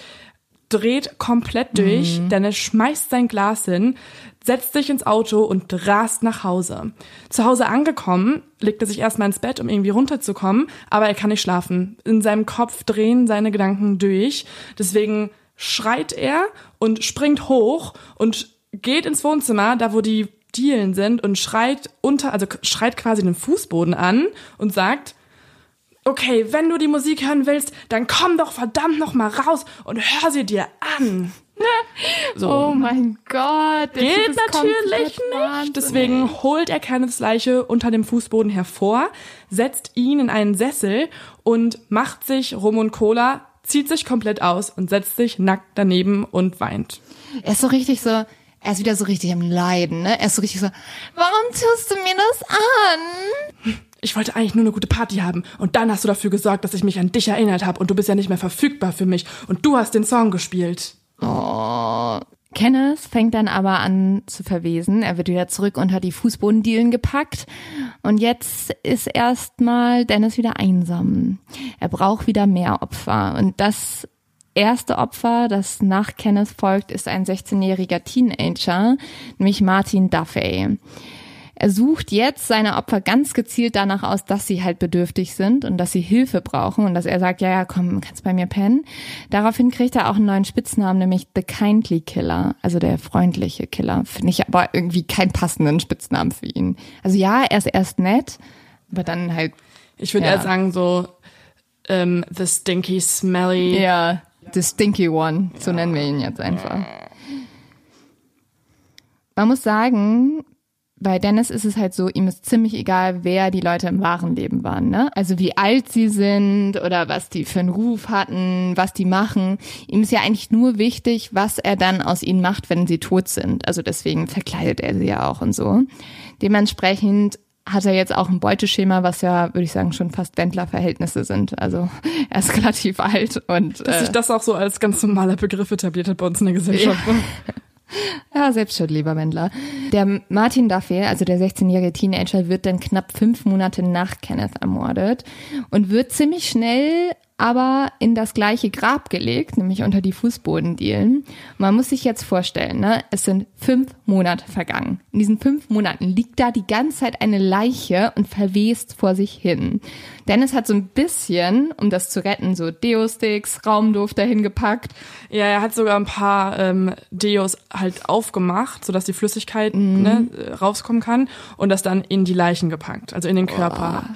dreht komplett durch, Dennis schmeißt sein Glas hin, setzt sich ins Auto und rast nach Hause. Zu Hause angekommen, legt er sich erstmal ins Bett, um irgendwie runterzukommen, aber er kann nicht schlafen. In seinem Kopf drehen seine Gedanken durch. Deswegen schreit er und springt hoch und geht ins Wohnzimmer, da wo die Dielen sind und schreit quasi den Fußboden an und sagt: Okay, wenn du die Musik hören willst, dann komm doch verdammt nochmal raus und hör sie dir an. So. Oh mein Gott. Geht natürlich nicht. Deswegen holt er Kenneths Leiche unter dem Fußboden hervor, setzt ihn in einen Sessel und macht sich Rum und Cola, zieht sich komplett aus und setzt sich nackt daneben und weint. Er ist so richtig so... Er ist wieder so richtig am Leiden, ne? Er ist so richtig so, warum tust du mir das an? Ich wollte eigentlich nur eine gute Party haben. Und dann hast du dafür gesorgt, dass ich mich an dich erinnert habe. Und du bist ja nicht mehr verfügbar für mich. Und du hast den Song gespielt. Oh. Kenneth fängt dann aber an zu verwesen. Er wird wieder zurück unter die Fußbodendielen gepackt. Und jetzt ist erstmal Dennis wieder einsam. Er braucht wieder mehr Opfer. Und das erste Opfer, das nach Kenneth folgt, ist ein 16-jähriger Teenager, nämlich Martin Duffy. Er sucht jetzt seine Opfer ganz gezielt danach aus, dass sie halt bedürftig sind und dass sie Hilfe brauchen und dass er sagt, ja, komm, kannst bei mir pennen. Daraufhin kriegt er auch einen neuen Spitznamen, nämlich The Kindly Killer, also der freundliche Killer. Finde ich aber irgendwie keinen passenden Spitznamen für ihn. Also ja, er ist erst nett, aber dann halt... Ich würde eher sagen so, the stinky, smelly... Ja. The Stinky One, so nennen wir ihn jetzt einfach. Man muss sagen, bei Dennis ist es halt so, ihm ist ziemlich egal, wer die Leute im wahren Leben waren, ne? Also wie alt sie sind oder was die für einen Ruf hatten, was die machen. Ihm ist ja eigentlich nur wichtig, was er dann aus ihnen macht, wenn sie tot sind. Also deswegen verkleidet er sie ja auch und so. Dementsprechend hat er jetzt auch ein Beuteschema, was ja, würde ich sagen, schon fast Wendler-Verhältnisse sind. Also er ist relativ alt und... Dass sich das auch so als ganz normaler Begriff etabliert hat bei uns in der Gesellschaft. Ja, ja, selbst schon, lieber Wendler. Der Martin Duffy, also der 16-jährige Teenager, wird dann knapp 5 Monate nach Kenneth ermordet und wird ziemlich schnell aber in das gleiche Grab gelegt, nämlich unter die Fußbodendielen. Man muss sich jetzt vorstellen, ne? Es sind 5 Monate vergangen. In diesen 5 Monaten liegt da die ganze Zeit eine Leiche und verwest vor sich hin. Dennis hat so ein bisschen, um das zu retten, so Deo-Sticks, Raumduft dahin gepackt. Ja, er hat sogar ein paar Deos halt aufgemacht, sodass die Flüssigkeit rauskommen kann und das dann in die Leichen gepackt, also in den Körper. Oh.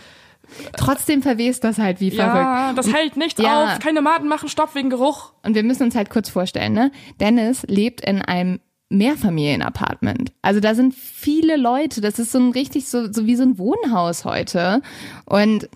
Trotzdem verwest das halt wie verrückt. Ja, das hält nichts auf. Keine Maden machen Stopp wegen Geruch. Und wir müssen uns halt kurz vorstellen, ne? Dennis lebt in einem Mehrfamilienapartment. Also da sind viele Leute, das ist so ein richtig so wie so ein Wohnhaus heute. Und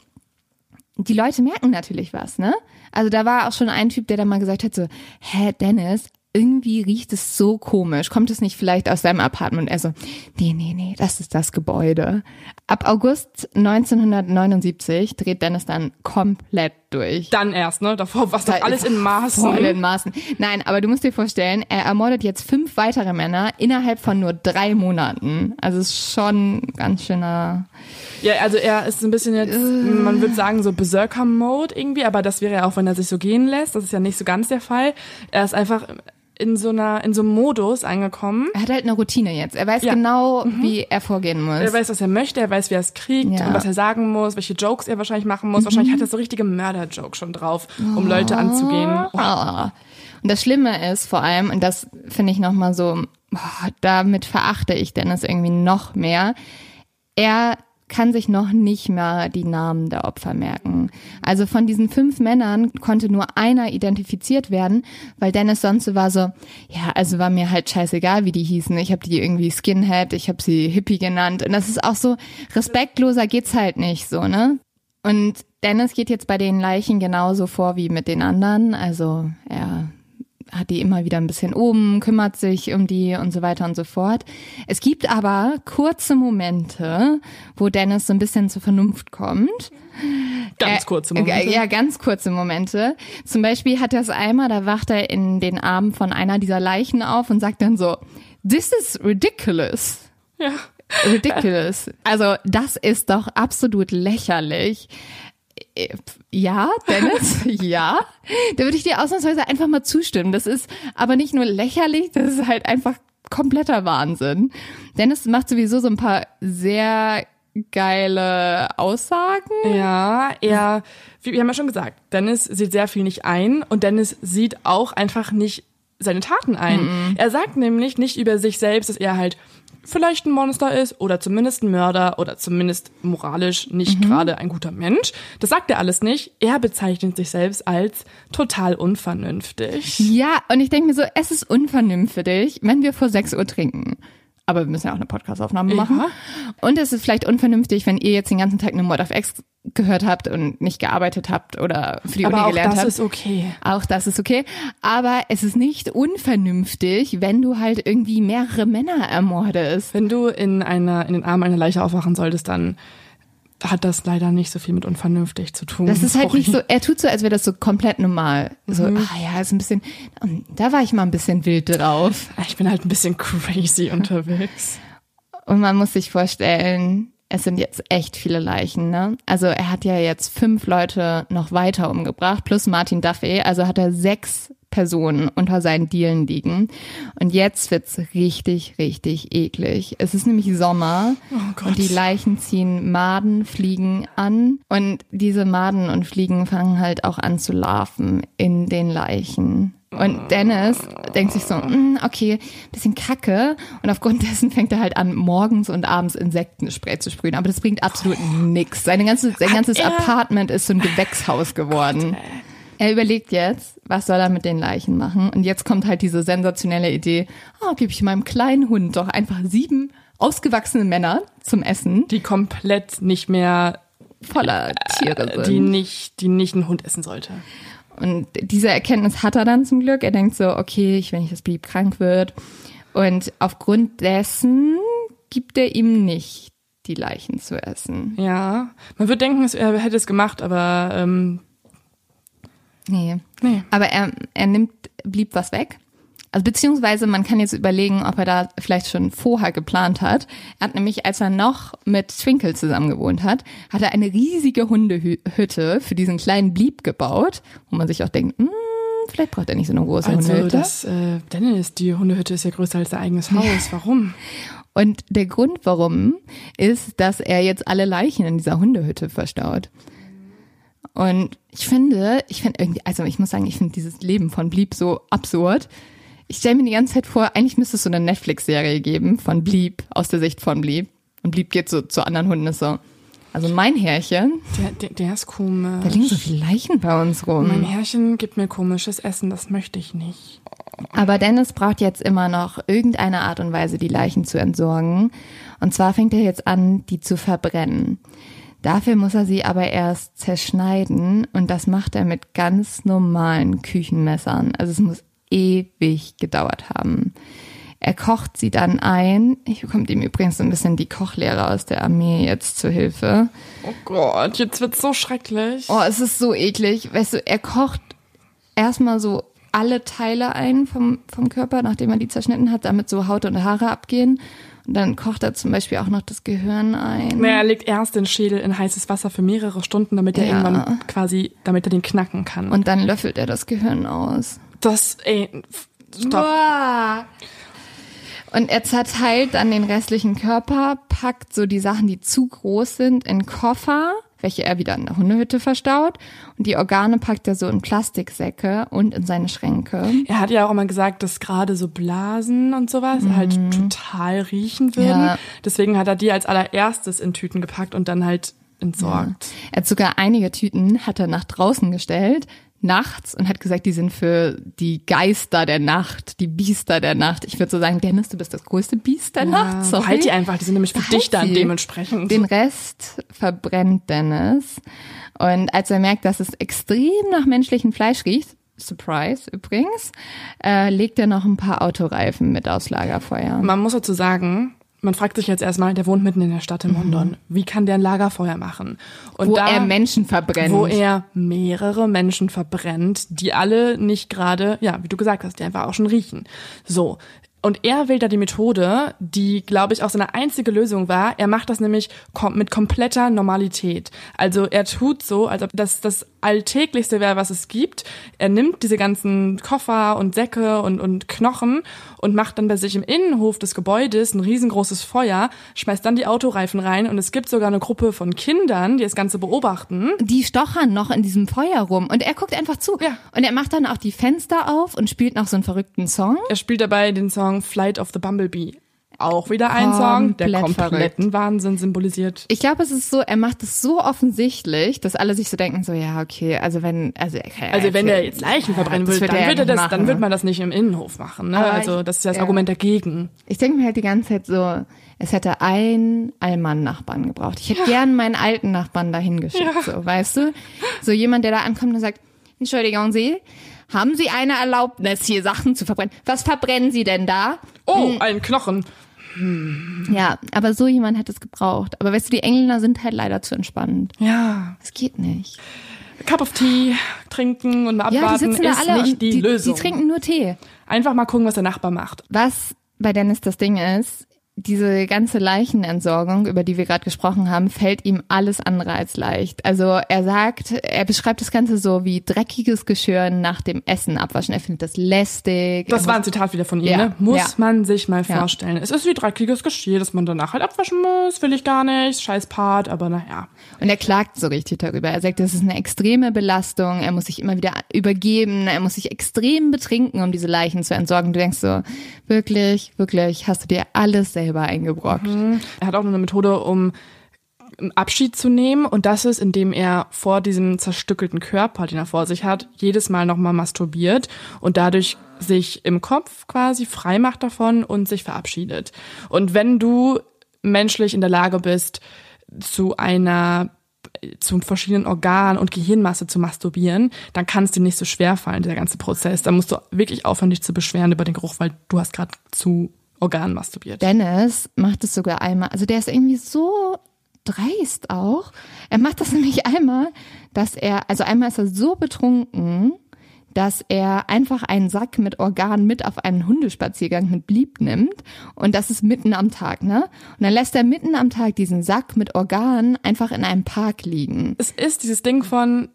die Leute merken natürlich was, ne? Also da war auch schon ein Typ, der da mal gesagt hat so, hä, Dennis, irgendwie riecht es so komisch. Kommt es nicht vielleicht aus seinem Apartment? Er so, nee, das ist das Gebäude. Ab August 1979 dreht Dennis dann komplett durch. Dann erst, ne? Davor war es doch alles in Maßen. Voll in Maßen. Nein, aber du musst dir vorstellen, er ermordet jetzt 5 weitere Männer innerhalb von nur 3 Monaten. Also ist schon ganz schöner... Ja, also er ist ein bisschen jetzt, man würde sagen, so Berserker-Mode irgendwie, aber das wäre ja auch, wenn er sich so gehen lässt. Das ist ja nicht so ganz der Fall. Er ist einfach... in so einem Modus angekommen. Er hat halt eine Routine jetzt. Er weiß genau, wie er vorgehen muss. Er weiß, was er möchte, er weiß, wie er es kriegt und was er sagen muss, welche Jokes er wahrscheinlich machen muss. Mhm. Wahrscheinlich hat er so richtige Mörder-Jokes schon drauf, um Leute anzugehen. Oh. Und das Schlimme ist vor allem, und das finde ich nochmal so, damit verachte ich Dennis irgendwie noch mehr, er kann sich noch nicht mehr die Namen der Opfer merken. Also von diesen 5 Männern konnte nur einer identifiziert werden, weil Dennis sonst war so, ja, also war mir halt scheißegal, wie die hießen. Ich habe die irgendwie Skinhead, ich habe sie Hippie genannt. Und das ist auch so, respektloser geht's halt nicht so, ne? Und Dennis geht jetzt bei den Leichen genauso vor wie mit den anderen. Also er hat die immer wieder ein bisschen oben, kümmert sich um die und so weiter und so fort. Es gibt aber kurze Momente, wo Dennis so ein bisschen zur Vernunft kommt. Ganz kurze Momente. Ja, ganz kurze Momente. Zum Beispiel hat er es einmal, da wacht er in den Armen von einer dieser Leichen auf und sagt dann so, "This is ridiculous." Ja. Ridiculous. Also das ist doch absolut lächerlich. Ja, Dennis, ja. Da würde ich dir ausnahmsweise einfach mal zustimmen. Das ist aber nicht nur lächerlich, das ist halt einfach kompletter Wahnsinn. Dennis macht sowieso so ein paar sehr geile Aussagen. Ja, er, wir haben ja schon gesagt, Dennis sieht sehr viel nicht ein und Dennis sieht auch einfach nicht seine Taten ein. Mhm. Er sagt nämlich nicht über sich selbst, dass er halt vielleicht ein Monster ist oder zumindest ein Mörder oder zumindest moralisch nicht gerade ein guter Mensch. Das sagt er alles nicht. Er bezeichnet sich selbst als total unvernünftig. Ja, und ich denke mir so, es ist unvernünftig, wenn wir vor 6 Uhr trinken. Aber wir müssen ja auch eine Podcast-Aufnahme machen. Ja. Und es ist vielleicht unvernünftig, wenn ihr jetzt den ganzen Tag eine Mord auf X gehört habt und nicht gearbeitet habt oder für die Uni gelernt habt. Aber auch das ist okay. Auch das ist okay. Aber es ist nicht unvernünftig, wenn du halt irgendwie mehrere Männer ermordest. Wenn du in den Armen einer Leiche aufwachen solltest, dann hat das leider nicht so viel mit unvernünftig zu tun. Das ist halt nicht so, er tut so, als wäre das so komplett normal. So, ist ein bisschen, da war ich mal ein bisschen wild drauf. Ich bin halt ein bisschen crazy unterwegs. Und man muss sich vorstellen, es sind jetzt echt viele Leichen, ne? Also er hat ja jetzt 5 Leute noch weiter umgebracht, plus Martin Duffy, also hat er 6 Personen unter seinen Dielen liegen. Und jetzt wird's richtig, richtig eklig. Es ist nämlich Sommer und die Leichen ziehen Maden, Fliegen an. Und diese Maden und Fliegen fangen halt auch an zu larven in den Leichen. Und Dennis denkt sich so, okay, bisschen Kacke. Und aufgrund dessen fängt er halt an, morgens und abends Insektenspray zu sprühen. Aber das bringt absolut nichts. Sein ganzes Apartment ist so ein Gewächshaus geworden. Er überlegt jetzt, was soll er mit den Leichen machen? Und jetzt kommt halt diese sensationelle Idee, gebe ich meinem kleinen Hund doch einfach 7 ausgewachsene Männer zum Essen. Die komplett nicht mehr voller Tiere sind. Die nicht einen Hund essen sollte. Und diese Erkenntnis hat er dann zum Glück. Er denkt so, okay, wenn ich das blieb, krank wird. Und aufgrund dessen gibt er ihm nicht die Leichen zu essen. Ja, man würde denken, er hätte es gemacht, aber nee. Aber er blieb was weg. Also beziehungsweise man kann jetzt überlegen, ob er da vielleicht schon vorher geplant hat. Er hat nämlich, als er noch mit Twinkle zusammen gewohnt hat, hat er eine riesige Hundehütte für diesen kleinen Blieb gebaut, wo man sich auch denkt, vielleicht braucht er nicht so eine große Hundehütte. Also Dennis, die Hundehütte ist ja größer als sein eigenes Haus. Warum? Und der Grund, warum, ist, dass er jetzt alle Leichen in dieser Hundehütte verstaut. Und ich finde irgendwie, also ich muss sagen, ich finde dieses Leben von Blieb so absurd. Ich stelle mir die ganze Zeit vor, eigentlich müsste es so eine Netflix-Serie geben von Blieb, aus der Sicht von Blieb. Und Blieb geht so zu anderen Hunden, ist so, also mein Herrchen. Der ist komisch. Da liegen so viele Leichen bei uns rum. Mein Herrchen gibt mir komisches Essen, das möchte ich nicht. Aber Dennis braucht jetzt immer noch irgendeine Art und Weise, die Leichen zu entsorgen. Und zwar fängt er jetzt an, die zu verbrennen. Dafür muss er sie aber erst zerschneiden und das macht er mit ganz normalen Küchenmessern. Also es muss ewig gedauert haben. Er kocht sie dann ein. Hier kommt ihm übrigens so ein bisschen die Kochlehre aus der Armee jetzt zu Hilfe. Oh Gott, jetzt wird's so schrecklich. Oh, es ist so eklig. Weißt du, er kocht erstmal so alle Teile ein vom Körper, nachdem er die zerschnitten hat, damit so Haut und Haare abgehen. Und dann kocht er zum Beispiel auch noch das Gehirn ein. Naja, er legt erst den Schädel in heißes Wasser für mehrere Stunden, damit er irgendwann quasi, damit er den knacken kann. Und dann löffelt er das Gehirn aus. Stopp. Boah. Und er zerteilt dann den restlichen Körper, packt so die Sachen, die zu groß sind, in Koffer, welche er wieder in der Hundehütte verstaut. Und die Organe packt er so in Plastiksäcke und in seine Schränke. Er hat ja auch immer gesagt, dass gerade so Blasen und sowas halt total riechen würden. Ja. Deswegen hat er die als allererstes in Tüten gepackt und dann halt entsorgt. Ja. Er hat sogar einige Tüten, hat er nach draußen gestellt, nachts, und hat gesagt, die sind für die Geister der Nacht, die Biester der Nacht. Ich würde so sagen, Dennis, du bist das größte Biest der Nacht. Sorry. Halt die einfach, die sind nämlich für dich dann dementsprechend. Den Rest verbrennt Dennis. Und als er merkt, dass es extrem nach menschlichem Fleisch riecht, Surprise übrigens, legt er noch ein paar Autoreifen mit aufs Lagerfeuer. Man muss dazu sagen, man fragt sich jetzt erstmal, der wohnt mitten in der Stadt in London. Wie kann der ein Lagerfeuer machen? Und wo er Menschen verbrennt. Wo er mehrere Menschen verbrennt, die alle nicht gerade, ja, wie du gesagt hast, die einfach auch schon riechen. So. Und er wählt da die Methode, die, glaube ich, auch seine einzige Lösung war. Er macht das nämlich mit kompletter Normalität. Also er tut so, als ob das das Alltäglichste wäre, was es gibt. Er nimmt diese ganzen Koffer und Säcke und Knochen und macht dann bei sich im Innenhof des Gebäudes ein riesengroßes Feuer, schmeißt dann die Autoreifen rein und es gibt sogar eine Gruppe von Kindern, die das Ganze beobachten. Die stochern noch in diesem Feuer rum und er guckt einfach zu. Ja. Und er macht dann auch die Fenster auf und spielt noch so einen verrückten Song. Er spielt dabei den Song Flight of the Bumblebee. Auch wieder ein Song, der kompletten Wahnsinn symbolisiert. Ich glaube, es ist so, er macht es so offensichtlich, dass alle sich so denken, so, ja, okay, wenn er jetzt Leichen verbrennen will, dann wird man das nicht im Innenhof machen, ne? Aber also, das ist ja das Argument dagegen. Ich denke mir halt die ganze Zeit so, es hätte einen Allmann-Nachbarn gebraucht. Ich hätte gern meinen alten Nachbarn dahin geschickt, so, weißt du? So jemand, der da ankommt und sagt, Entschuldigung Sie, haben Sie eine Erlaubnis, hier Sachen zu verbrennen? Was verbrennen Sie denn da? Oh, einen Knochen. Ja, aber so jemand hätte es gebraucht. Aber weißt du, die Engländer sind halt leider zu entspannt. Ja. Es geht nicht. Cup of Tea trinken und abwarten ist nicht die Lösung. Die trinken nur Tee. Einfach mal gucken, was der Nachbar macht. Was bei Dennis das Ding ist, diese ganze Leichenentsorgung, über die wir gerade gesprochen haben, fällt ihm alles andere als leicht. Also er beschreibt das Ganze so wie dreckiges Geschirr nach dem Essen abwaschen. Er findet das lästig. Das war ein Zitat wieder von ihm, ne? Muss man sich mal vorstellen. Es ist wie dreckiges Geschirr, das man danach halt abwaschen muss, will ich gar nicht, scheiß Part, aber naja. Und er klagt so richtig darüber. Er sagt, das ist eine extreme Belastung, er muss sich immer wieder übergeben, er muss sich extrem betrinken, um diese Leichen zu entsorgen. Du denkst so, wirklich, wirklich, hast du dir alles selber eingebrockt. Mhm. Er hat auch eine Methode, um Abschied zu nehmen, und das ist, indem er vor diesem zerstückelten Körper, den er vor sich hat, jedes Mal nochmal masturbiert und dadurch sich im Kopf quasi frei macht davon und sich verabschiedet. Und wenn du menschlich in der Lage bist, zu verschiedenen Organen und Gehirnmasse zu masturbieren, dann kann es dir nicht so schwer fallen, dieser ganze Prozess. Dann musst du wirklich aufhören, dich zu beschweren über den Geruch, weil du hast gerade zu Organ masturbiert. Dennis macht es sogar einmal, also der ist irgendwie so dreist auch. Er macht das nämlich einmal, einmal ist er so betrunken, dass er einfach einen Sack mit Organen mit auf einen Hundespaziergang mit Blieb nimmt, und das ist mitten am Tag, ne? Und dann lässt er mitten am Tag diesen Sack mit Organen einfach in einem Park liegen. Es ist dieses Ding von,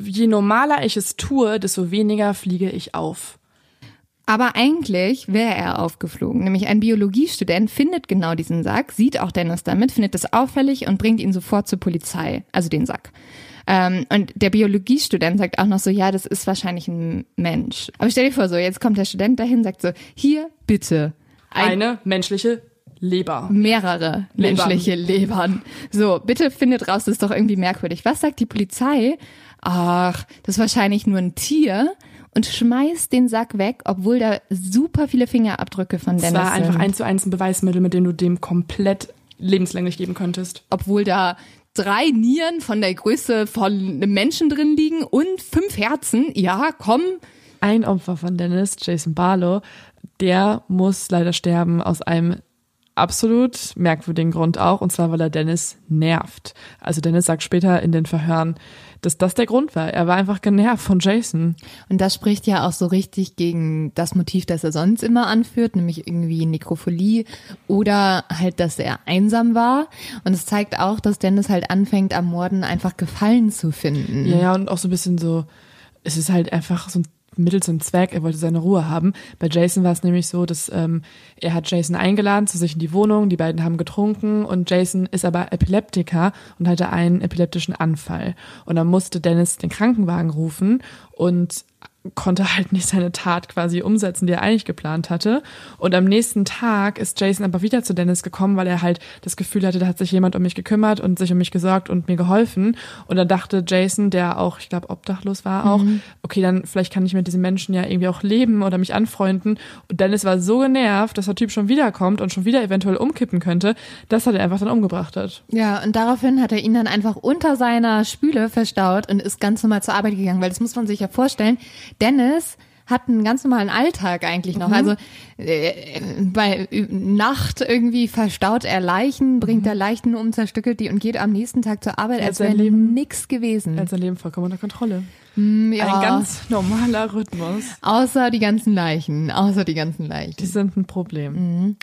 je normaler ich es tue, desto weniger fliege ich auf. Aber eigentlich wäre er aufgeflogen. Nämlich ein Biologiestudent findet genau diesen Sack, sieht auch Dennis damit, findet es auffällig und bringt ihn sofort zur Polizei, also den Sack. Und der Biologiestudent sagt auch noch so, ja, das ist wahrscheinlich ein Mensch. Aber stell dir vor, so jetzt kommt der Student dahin, sagt so, hier, bitte. Eine menschliche Leber. Mehrere menschliche Lebern. So, bitte findet raus, das ist doch irgendwie merkwürdig. Was sagt die Polizei? Ach, das ist wahrscheinlich nur ein Tier. und schmeißt den Sack weg, obwohl da super viele Fingerabdrücke von Dennis sind. Das war einfach 1:1 ein Beweismittel, mit dem du dem komplett lebenslänglich geben könntest. Obwohl da 3 Nieren von der Größe von einem Menschen drin liegen und 5 Herzen. Ja, komm. Ein Opfer von Dennis, Jason Barlow, der muss leider sterben aus einem absolut merkwürdigen Grund auch, und zwar, weil er Dennis nervt. Also Dennis sagt später in den Verhören, dass das der Grund war. Er war einfach genervt von Jason. Und das spricht ja auch so richtig gegen das Motiv, das er sonst immer anführt, nämlich irgendwie Nekrophilie oder halt, dass er einsam war. Und es zeigt auch, dass Dennis halt anfängt, am Morden einfach Gefallen zu finden. Ja, und auch so ein bisschen so, es ist halt einfach so ein Mittel zum Zweck, er wollte seine Ruhe haben. Bei Jason war es nämlich so, dass er hat Jason eingeladen zu sich in die Wohnung, die beiden haben getrunken und Jason ist aber Epileptiker und hatte einen epileptischen Anfall. Und dann musste Dennis den Krankenwagen rufen und konnte halt nicht seine Tat quasi umsetzen, die er eigentlich geplant hatte. Und am nächsten Tag ist Jason aber wieder zu Dennis gekommen, weil er halt das Gefühl hatte, da hat sich jemand um mich gekümmert und sich um mich gesorgt und mir geholfen. Und dann dachte Jason, der auch, ich glaube, obdachlos war auch, okay, dann vielleicht kann ich mit diesem Menschen ja irgendwie auch leben oder mich anfreunden. Und Dennis war so genervt, dass der Typ schon wieder kommt und schon wieder eventuell umkippen könnte, dass er den einfach dann umgebracht hat. Ja, und daraufhin hat er ihn dann einfach unter seiner Spüle verstaut und ist ganz normal zur Arbeit gegangen, weil das muss man sich ja vorstellen, Dennis hat einen ganz normalen Alltag eigentlich noch. Also bei Nacht irgendwie verstaut er Leichen, bringt er Leichen um, zerstückelt die und geht am nächsten Tag zur Arbeit, als wäre nichts gewesen. Er hat sein Leben vollkommen unter Kontrolle. Ja. Ein ganz normaler Rhythmus. Außer die ganzen Leichen. Die sind ein Problem.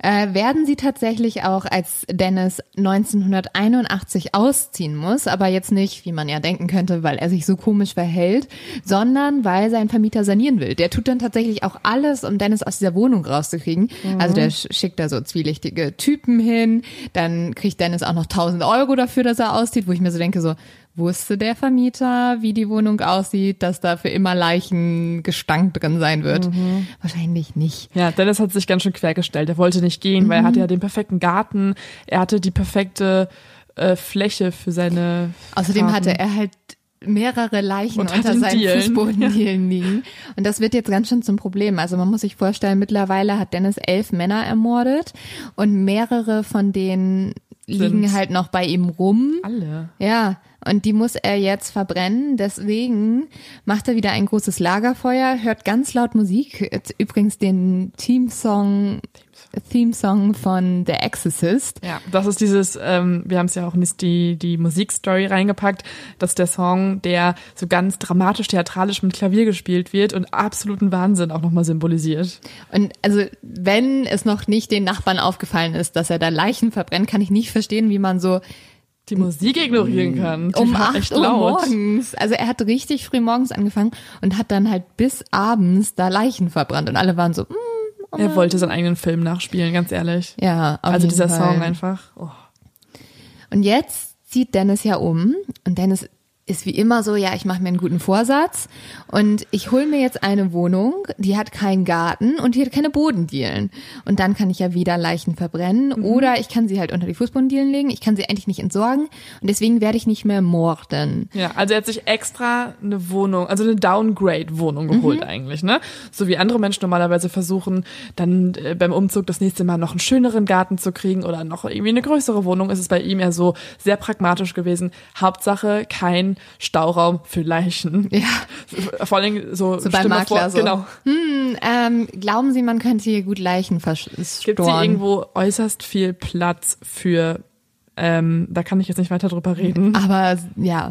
Werden sie tatsächlich auch, als Dennis 1981 ausziehen muss, aber jetzt nicht, wie man ja denken könnte, weil er sich so komisch verhält, sondern weil sein Vermieter sanieren will. Der tut dann tatsächlich auch alles, um Dennis aus dieser Wohnung rauszukriegen. Mhm. Also der schickt da so zwielichtige Typen hin, dann kriegt Dennis auch noch 1.000 Euro dafür, dass er auszieht, wo ich mir so denke, so, wusste der Vermieter, wie die Wohnung aussieht, dass da für immer Leichengestank drin sein wird? Wahrscheinlich nicht. Ja, Dennis hat sich ganz schön quergestellt. Er wollte nicht gehen, weil er hatte ja den perfekten Garten. Er hatte die perfekte Fläche für seine Außerdem Farben. Hatte er halt mehrere Leichen unter seinen Fußbodendielen liegen. Und das wird jetzt ganz schön zum Problem. Also man muss sich vorstellen, mittlerweile hat Dennis 11 Männer ermordet und mehrere von denen liegen halt noch bei ihm rum. Alle. Ja, und die muss er jetzt verbrennen. Deswegen macht er wieder ein großes Lagerfeuer, hört ganz laut Musik. Übrigens den Theme-Song von The Exorcist. Ja, das ist dieses, wir haben es ja auch in die Musikstory reingepackt, dass der Song, der so ganz dramatisch, theatralisch mit Klavier gespielt wird und absoluten Wahnsinn auch nochmal symbolisiert. Und also, wenn es noch nicht den Nachbarn aufgefallen ist, dass er da Leichen verbrennt, kann ich nicht verstehen, wie man so die Musik ignorieren kann. Um 8 Uhr morgens. Also er hat richtig früh morgens angefangen und hat dann halt bis abends da Leichen verbrannt und alle waren so, er wollte seinen eigenen Film nachspielen, ganz ehrlich. Ja, auf also jeden dieser Fall. Song einfach. Oh. Und jetzt zieht Dennis ja um und Dennis ist wie immer so, ja, ich mache mir einen guten Vorsatz und ich hole mir jetzt eine Wohnung, die hat keinen Garten und die hat keine Bodendielen. Und dann kann ich ja wieder Leichen verbrennen oder ich kann sie halt unter die Fußbodendielen legen, ich kann sie eigentlich nicht entsorgen und deswegen werde ich nicht mehr morden. Ja, also er hat sich extra eine Wohnung, also eine Downgrade-Wohnung geholt eigentlich, ne? So wie andere Menschen normalerweise versuchen, dann beim Umzug das nächste Mal noch einen schöneren Garten zu kriegen oder noch irgendwie eine größere Wohnung, ist es bei ihm ja so sehr pragmatisch gewesen. Hauptsache kein Stauraum für Leichen. Ja. Vor allem so beim Makler so. Genau. Glauben Sie, man könnte hier gut Leichen verstoren? Gibt hier irgendwo äußerst viel Platz für, da kann ich jetzt nicht weiter drüber reden. Aber ja,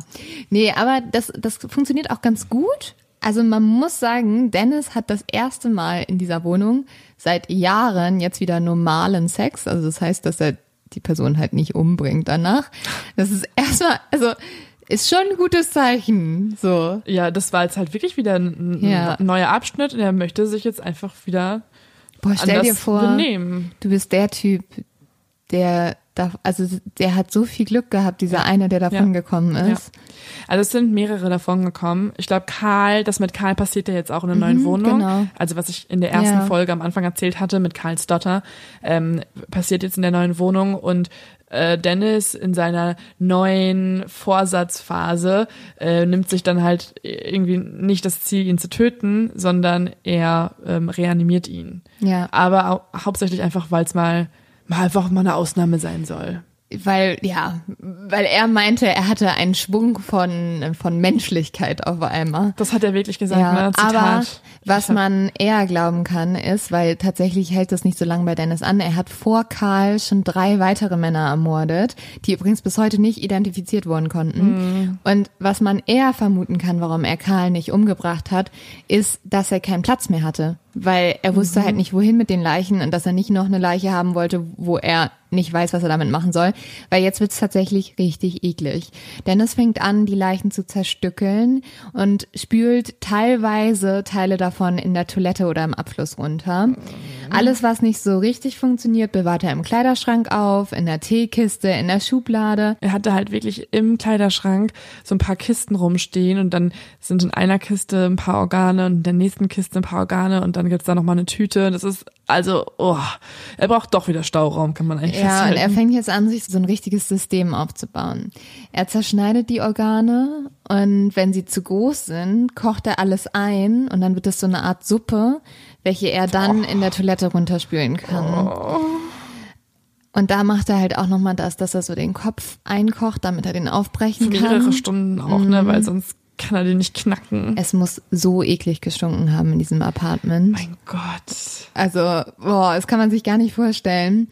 nee, aber das funktioniert auch ganz gut. Also man muss sagen, Dennis hat das erste Mal in dieser Wohnung seit Jahren jetzt wieder normalen Sex. Also das heißt, dass er die Person halt nicht umbringt danach. Das ist erstmal, also ist schon ein gutes Zeichen, so. Ja, das war jetzt halt wirklich wieder ein neuer Abschnitt und er möchte sich jetzt einfach wieder anders benehmen. Stell dir vor, du bist der Typ, der also der hat so viel Glück gehabt, dieser eine, der davon gekommen ist. Ja. Also es sind mehrere davon gekommen. Ich glaube, das mit Karl passiert ja jetzt auch in der neuen Wohnung. Genau. Also was ich in der ersten Folge am Anfang erzählt hatte mit Karls Dotter, passiert jetzt in der neuen Wohnung und Dennis in seiner neuen Vorsatzphase nimmt sich dann halt irgendwie nicht das Ziel, ihn zu töten, sondern er reanimiert ihn. Ja. Aber hauptsächlich einfach, weil es mal einfach mal eine Ausnahme sein soll. Weil er meinte, er hatte einen Schwung von Menschlichkeit auf einmal. Das hat er wirklich gesagt, ne? Zitat. Aber was man eher glauben kann, ist, weil tatsächlich hält das nicht so lange bei Dennis an, er hat vor Karl schon 3 weitere Männer ermordet, die übrigens bis heute nicht identifiziert worden konnten. Mhm. Und was man eher vermuten kann, warum er Karl nicht umgebracht hat, ist, dass er keinen Platz mehr hatte. Weil er wusste halt nicht, wohin mit den Leichen und dass er nicht noch eine Leiche haben wollte, wo er nicht weiß, was er damit machen soll. Weil jetzt wird's tatsächlich richtig eklig. Dennis fängt an, die Leichen zu zerstückeln und spült teilweise Teile davon in der Toilette oder im Abfluss runter. Mhm. Alles, was nicht so richtig funktioniert, bewahrt er im Kleiderschrank auf, in der Teekiste, in der Schublade. Er hatte halt wirklich im Kleiderschrank so ein paar Kisten rumstehen und dann sind in einer Kiste ein paar Organe und in der nächsten Kiste ein paar Organe und dann gibt's da nochmal eine Tüte. Das ist also, er braucht doch wieder Stauraum, kann man eigentlich festhalten. Ja, und er fängt jetzt an, sich so ein richtiges System aufzubauen. Er zerschneidet die Organe und wenn sie zu groß sind, kocht er alles ein und dann wird das so eine Art Suppe, welche er dann in der Toilette runterspülen kann. Oh. Und da macht er halt auch nochmal das, dass er so den Kopf einkocht, damit er den aufbrechen kann. Für mehrere Stunden auch, ne, weil sonst kann er den nicht knacken. Es muss so eklig gestunken haben in diesem Apartment. Mein Gott. Also, das kann man sich gar nicht vorstellen.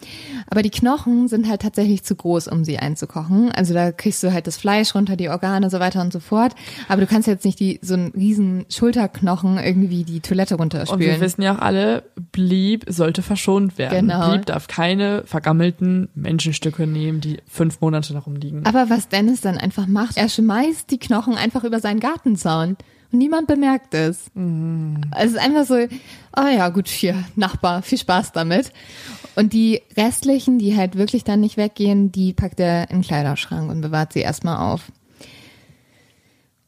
Aber die Knochen sind halt tatsächlich zu groß, um sie einzukochen. Also da kriegst du halt das Fleisch runter, die Organe, so weiter und so fort. Aber du kannst jetzt nicht so einen riesen Schulterknochen irgendwie die Toilette runterspülen. Und wir wissen ja auch alle, Bleep sollte verschont werden. Genau. Bleep darf keine vergammelten Menschenstücke nehmen, die 5 Monate noch rumliegen. Aber was Dennis dann einfach macht, er schmeißt die Knochen einfach über seinen Gartenzaun und niemand bemerkt es. Mhm. Es ist einfach so, hier, Nachbar, viel Spaß damit. Und die restlichen, die halt wirklich dann nicht weggehen, die packt er in den Kleiderschrank und bewahrt sie erstmal auf.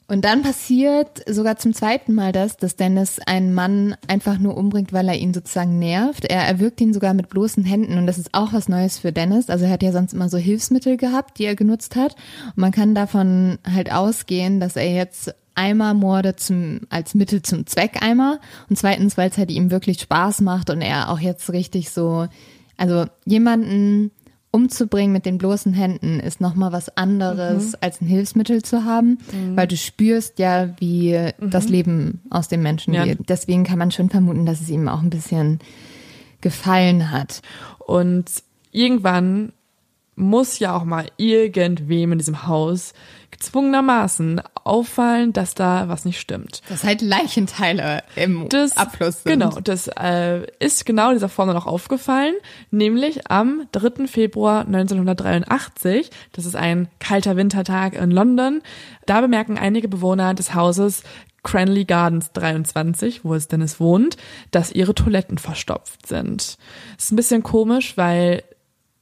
Und dann passiert sogar zum 2. Mal dass Dennis einen Mann einfach nur umbringt, weil er ihn sozusagen nervt. Er erwürgt ihn sogar mit bloßen Händen und das ist auch was Neues für Dennis. Also er hat ja sonst immer so Hilfsmittel gehabt, die er genutzt hat. Und man kann davon halt ausgehen, dass er jetzt einmal Morde als Mittel zum Zweck einmal und zweitens, weil es halt ihm wirklich Spaß macht und er auch jetzt richtig so, also jemanden umzubringen mit den bloßen Händen ist nochmal was anderes als ein Hilfsmittel zu haben, weil du spürst ja, wie das Leben aus dem Menschen geht. Deswegen kann man schon vermuten, dass es ihm auch ein bisschen gefallen hat. Und irgendwann muss ja auch mal irgendwem in diesem Haus gezwungenermaßen auffallen, dass da was nicht stimmt. Dass halt Leichenteile im Abfluss sind. Genau, das ist genau dieser Form noch aufgefallen, nämlich am 3. Februar 1983, das ist ein kalter Wintertag in London, da bemerken einige Bewohner des Hauses Cranley Gardens 23, wo es Dennis wohnt, dass ihre Toiletten verstopft sind. Das ist ein bisschen komisch, weil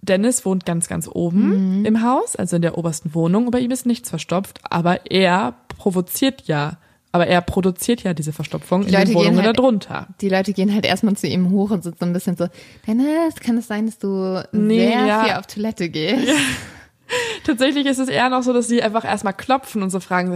Dennis wohnt ganz, ganz oben im Haus, also in der obersten Wohnung. Bei ihm ist nichts verstopft, aber er produziert ja diese Verstopfung in den Wohnungen da drunter. Die Leute gehen halt erstmal zu ihm hoch und sitzen ein bisschen so, Dennis, kann es sein, dass du viel auf Toilette gehst? Ja. Tatsächlich ist es eher noch so, dass sie einfach erstmal klopfen und so fragen,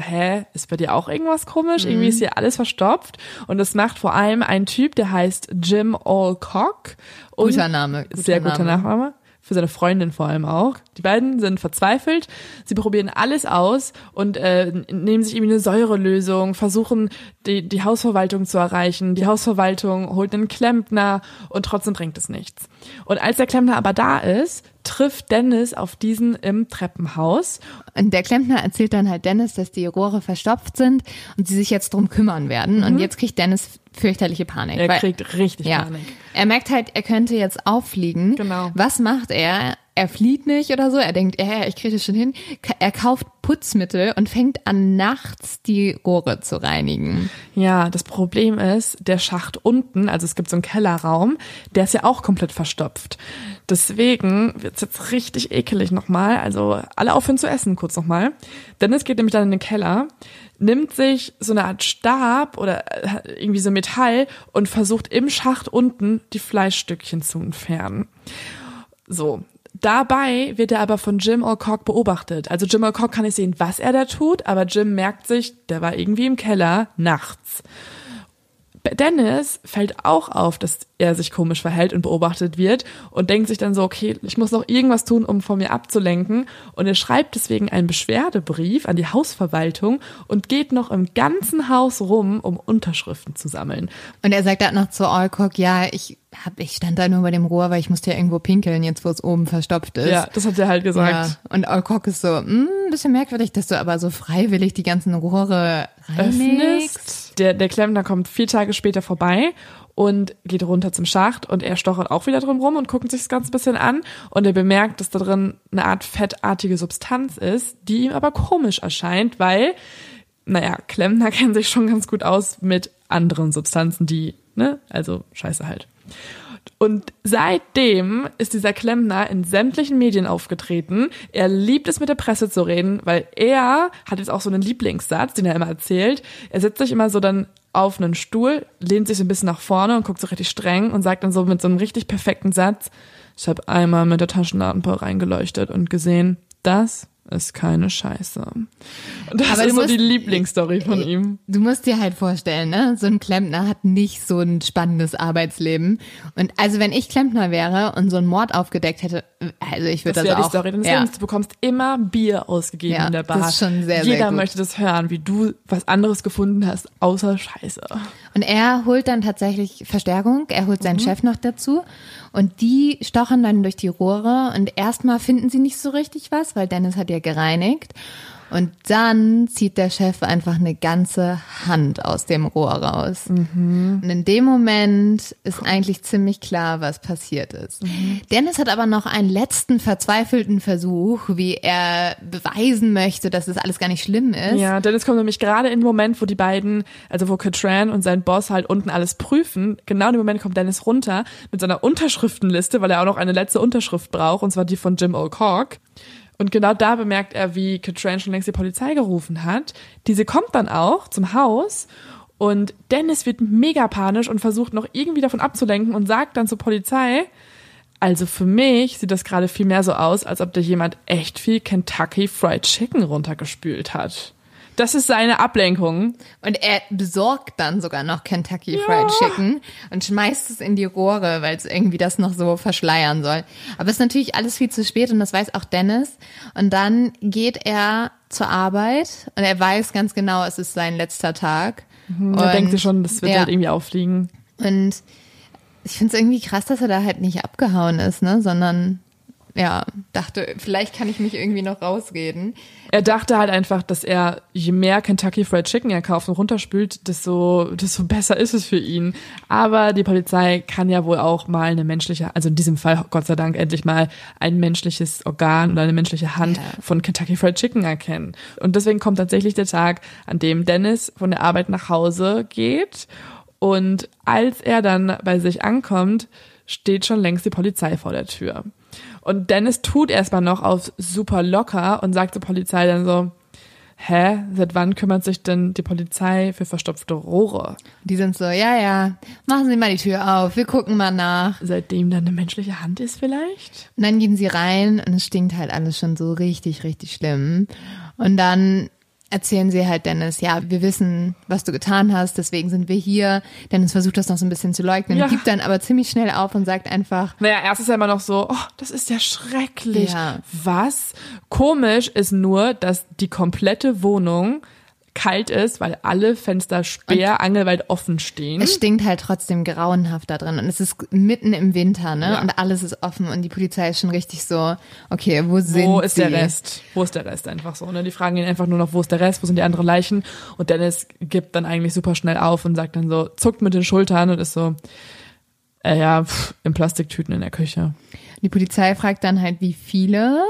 ist bei dir auch irgendwas komisch? Irgendwie ist hier alles verstopft. Und das macht vor allem ein Typ, der heißt Jim Alcock. Guter Name. Sehr guter Nachname. Für seine Freundin vor allem auch. Die beiden sind verzweifelt, sie probieren alles aus und nehmen sich irgendwie eine Säurelösung, versuchen die Hausverwaltung zu erreichen. Die Hausverwaltung holt einen Klempner und trotzdem bringt es nichts. Und als der Klempner aber da ist, trifft Dennis auf diesen im Treppenhaus. Und der Klempner erzählt dann halt Dennis, dass die Rohre verstopft sind und sie sich jetzt drum kümmern werden. Und jetzt kriegt Dennis fürchterliche Panik. Er kriegt richtig Panik. Er merkt halt, er könnte jetzt auffliegen. Genau. Was macht er? Er flieht nicht oder so, er denkt, ich kriege das schon hin. Er kauft Putzmittel und fängt an, nachts die Rohre zu reinigen. Ja, das Problem ist, der Schacht unten, also es gibt so einen Kellerraum, der ist ja auch komplett verstopft. Deswegen wird's jetzt richtig ekelig nochmal, also alle aufhören zu essen, kurz nochmal. Dennis geht nämlich dann in den Keller, nimmt sich so eine Art Stab oder irgendwie so Metall und versucht im Schacht unten die Fleischstückchen zu entfernen. So. Dabei wird er aber von Jim Alcock beobachtet. Also Jim Alcock kann nicht sehen, was er da tut, aber Jim merkt sich, der war irgendwie im Keller nachts. Dennis fällt auch auf, dass er sich komisch verhält und beobachtet wird und denkt sich dann so, okay, ich muss noch irgendwas tun, um von mir abzulenken. Und er schreibt deswegen einen Beschwerdebrief an die Hausverwaltung und geht noch im ganzen Haus rum, um Unterschriften zu sammeln. Und er sagt dann noch zu Alcock, ja, ich stand da nur bei dem Rohr, weil ich musste ja irgendwo pinkeln, jetzt wo es oben verstopft ist. Ja, das hat er halt gesagt. Ja. Und Alcock ist so, bisschen merkwürdig, dass du aber so freiwillig die ganzen Rohre reinlegst. Der Klempner kommt 4 Tage später vorbei und geht runter zum Schacht und er stochert auch wieder drin rum und guckt sich das Ganze ein bisschen an und er bemerkt, dass da drin eine Art fettartige Substanz ist, die ihm aber komisch erscheint, weil, naja, Klempner kennen sich schon ganz gut aus mit anderen Substanzen, die, ne, also Scheiße halt. Und seitdem ist dieser Klempner in sämtlichen Medien aufgetreten. Er liebt es, mit der Presse zu reden, weil er hat jetzt auch so einen Lieblingssatz, den er immer erzählt. Er setzt sich immer so dann auf einen Stuhl, lehnt sich so ein bisschen nach vorne und guckt so richtig streng und sagt dann so mit so einem richtig perfekten Satz, ich habe einmal mit der Taschenlampe reingeleuchtet und gesehen, das ist keine Scheiße. Und das aber ist so die Lieblingsstory von ihm. Du musst dir halt vorstellen, ne? So ein Klempner hat nicht so ein spannendes Arbeitsleben. Und also wenn ich Klempner wäre und so einen Mord aufgedeckt hätte, also ich würde das auch. Das wäre die Story deines Lebens. Du bekommst immer Bier ausgegeben in der Bar. Das ist schon sehr, sehr gut. Möchte das hören, wie du was anderes gefunden hast, außer Scheiße. Und er holt dann tatsächlich Verstärkung. Er holt seinen Chef noch dazu. Und die stochern dann durch die Rohre und erstmal finden sie nicht so richtig was, weil Dennis hat ja gereinigt. Und dann zieht der Chef einfach eine ganze Hand aus dem Rohr raus. Mhm. Und in dem Moment ist eigentlich ziemlich klar, was passiert ist. Mhm. Dennis hat aber noch einen letzten verzweifelten Versuch, wie er beweisen möchte, dass das alles gar nicht schlimm ist. Ja, Dennis kommt nämlich gerade in den Moment, wo die beiden, also wo Catran und sein Boss halt unten alles prüfen, genau in dem Moment kommt Dennis runter mit seiner Unterschriftenliste, weil er auch noch eine letzte Unterschrift braucht, und zwar die von Jim Alcock. Und genau da bemerkt er, wie Catran schon längst die Polizei gerufen hat. Diese kommt dann auch zum Haus und Dennis wird mega panisch und versucht noch irgendwie davon abzulenken und sagt dann zur Polizei, also für mich sieht das gerade viel mehr so aus, als ob da jemand echt viel Kentucky Fried Chicken runtergespült hat. Das ist seine Ablenkung. Und er besorgt dann sogar noch Kentucky Fried Chicken und schmeißt es in die Rohre, weil es irgendwie das noch so verschleiern soll. Aber es ist natürlich alles viel zu spät und das weiß auch Dennis. Und dann geht er zur Arbeit und er weiß ganz genau, es ist sein letzter Tag. Mhm, da denkt er schon, das wird halt irgendwie auffliegen. Und ich finde es irgendwie krass, dass er da halt nicht abgehauen ist, ne, sondern... Ja, dachte, vielleicht kann ich mich irgendwie noch rausreden. Er dachte halt einfach, dass er, je mehr Kentucky Fried Chicken er kauft und runterspült, desto besser ist es für ihn. Aber die Polizei kann ja wohl auch mal eine menschliche, also in diesem Fall, Gott sei Dank, endlich mal ein menschliches Organ oder eine menschliche Hand von Kentucky Fried Chicken erkennen. Und deswegen kommt tatsächlich der Tag, an dem Dennis von der Arbeit nach Hause geht. Und als er dann bei sich ankommt, steht schon längst die Polizei vor der Tür. Und Dennis tut erstmal noch auf super locker und sagt zur Polizei dann so, seit wann kümmert sich denn die Polizei für verstopfte Rohre? Die sind so, machen Sie mal die Tür auf, wir gucken mal nach. Seitdem dann eine menschliche Hand ist vielleicht? Und dann gehen sie rein und es stinkt halt alles schon so richtig, richtig schlimm. Und dann erzählen sie halt Dennis, wir wissen, was du getan hast, deswegen sind wir hier. Dennis versucht das noch so ein bisschen zu leugnen, gibt dann aber ziemlich schnell auf und sagt einfach... Naja, erst ist er immer noch so, das ist ja schrecklich. Ja. Was? Komisch ist nur, dass die komplette Wohnung kalt ist, weil alle Fenster sperrangelweit offen stehen. Es stinkt halt trotzdem grauenhaft da drin und es ist mitten im Winter, ne? Ja. Und alles ist offen und die Polizei ist schon richtig so, okay, wo ist der Rest? Wo ist der Rest einfach so? Ne? Die fragen ihn einfach nur noch, wo ist der Rest, wo sind die anderen Leichen? Und Dennis gibt dann eigentlich super schnell auf und sagt dann so, zuckt mit den Schultern und ist so, im Plastiktüten in der Küche. Die Polizei fragt dann halt, wie viele.